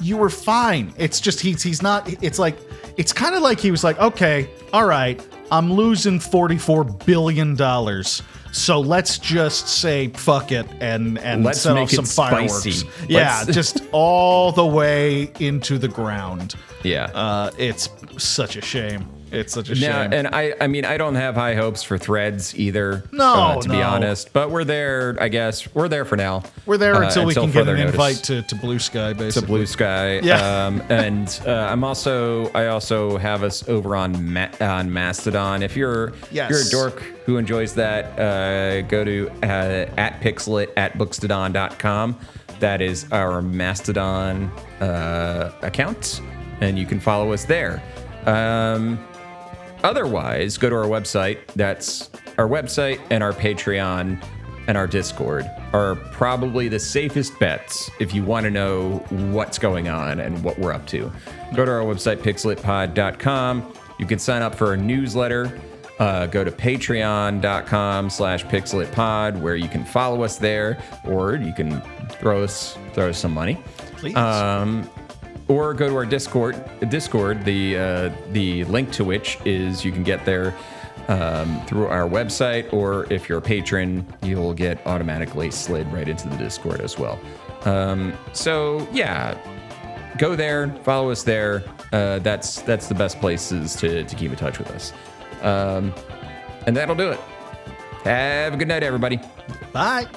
you were fine. It's just he's he's not. It's like it's kind of like he was like, okay, all right, I'm losing forty-four billion dollars, so let's just say fuck it and and let's set off some fireworks. Spicy. Yeah, let's- just all the way into the ground. Yeah, uh, it's such a shame. It's such a now, shame. And I, I mean, I don't have high hopes for Threads either. No, uh, to no. be honest. But we're there, I guess. We're there for now. We're there until uh, we until can get an notice. invite to, to Blue Sky, basically. To Blue Sky. Yeah. Um, and uh, I'm also, I also have us over on Ma- on Mastodon. If you're, yes. you're a dork who enjoys that, uh, go to uh, at Pixelit at Bookstodon dot com. That is our Mastodon uh, account, and you can follow us there. Um. Otherwise, go to our website. That's our website and our Patreon and our Discord are probably the safest bets if you want to know what's going on and what we're up to. Go to our website, pixelitpod dot com. You can sign up for our newsletter. Uh, go to patreon.com slash pixelitpod where you can follow us there, or you can throw us throw us some money. Please. Um, Or go to our Discord. Discord, the uh, the link to which is you can get there um, through our website, or if you're a patron, you'll get automatically slid right into the Discord as well. Um, so yeah, go there, follow us there. uh, that's that's the best places to, to keep in touch with us. Um, and that'll do it. Have a good night, everybody. Bye.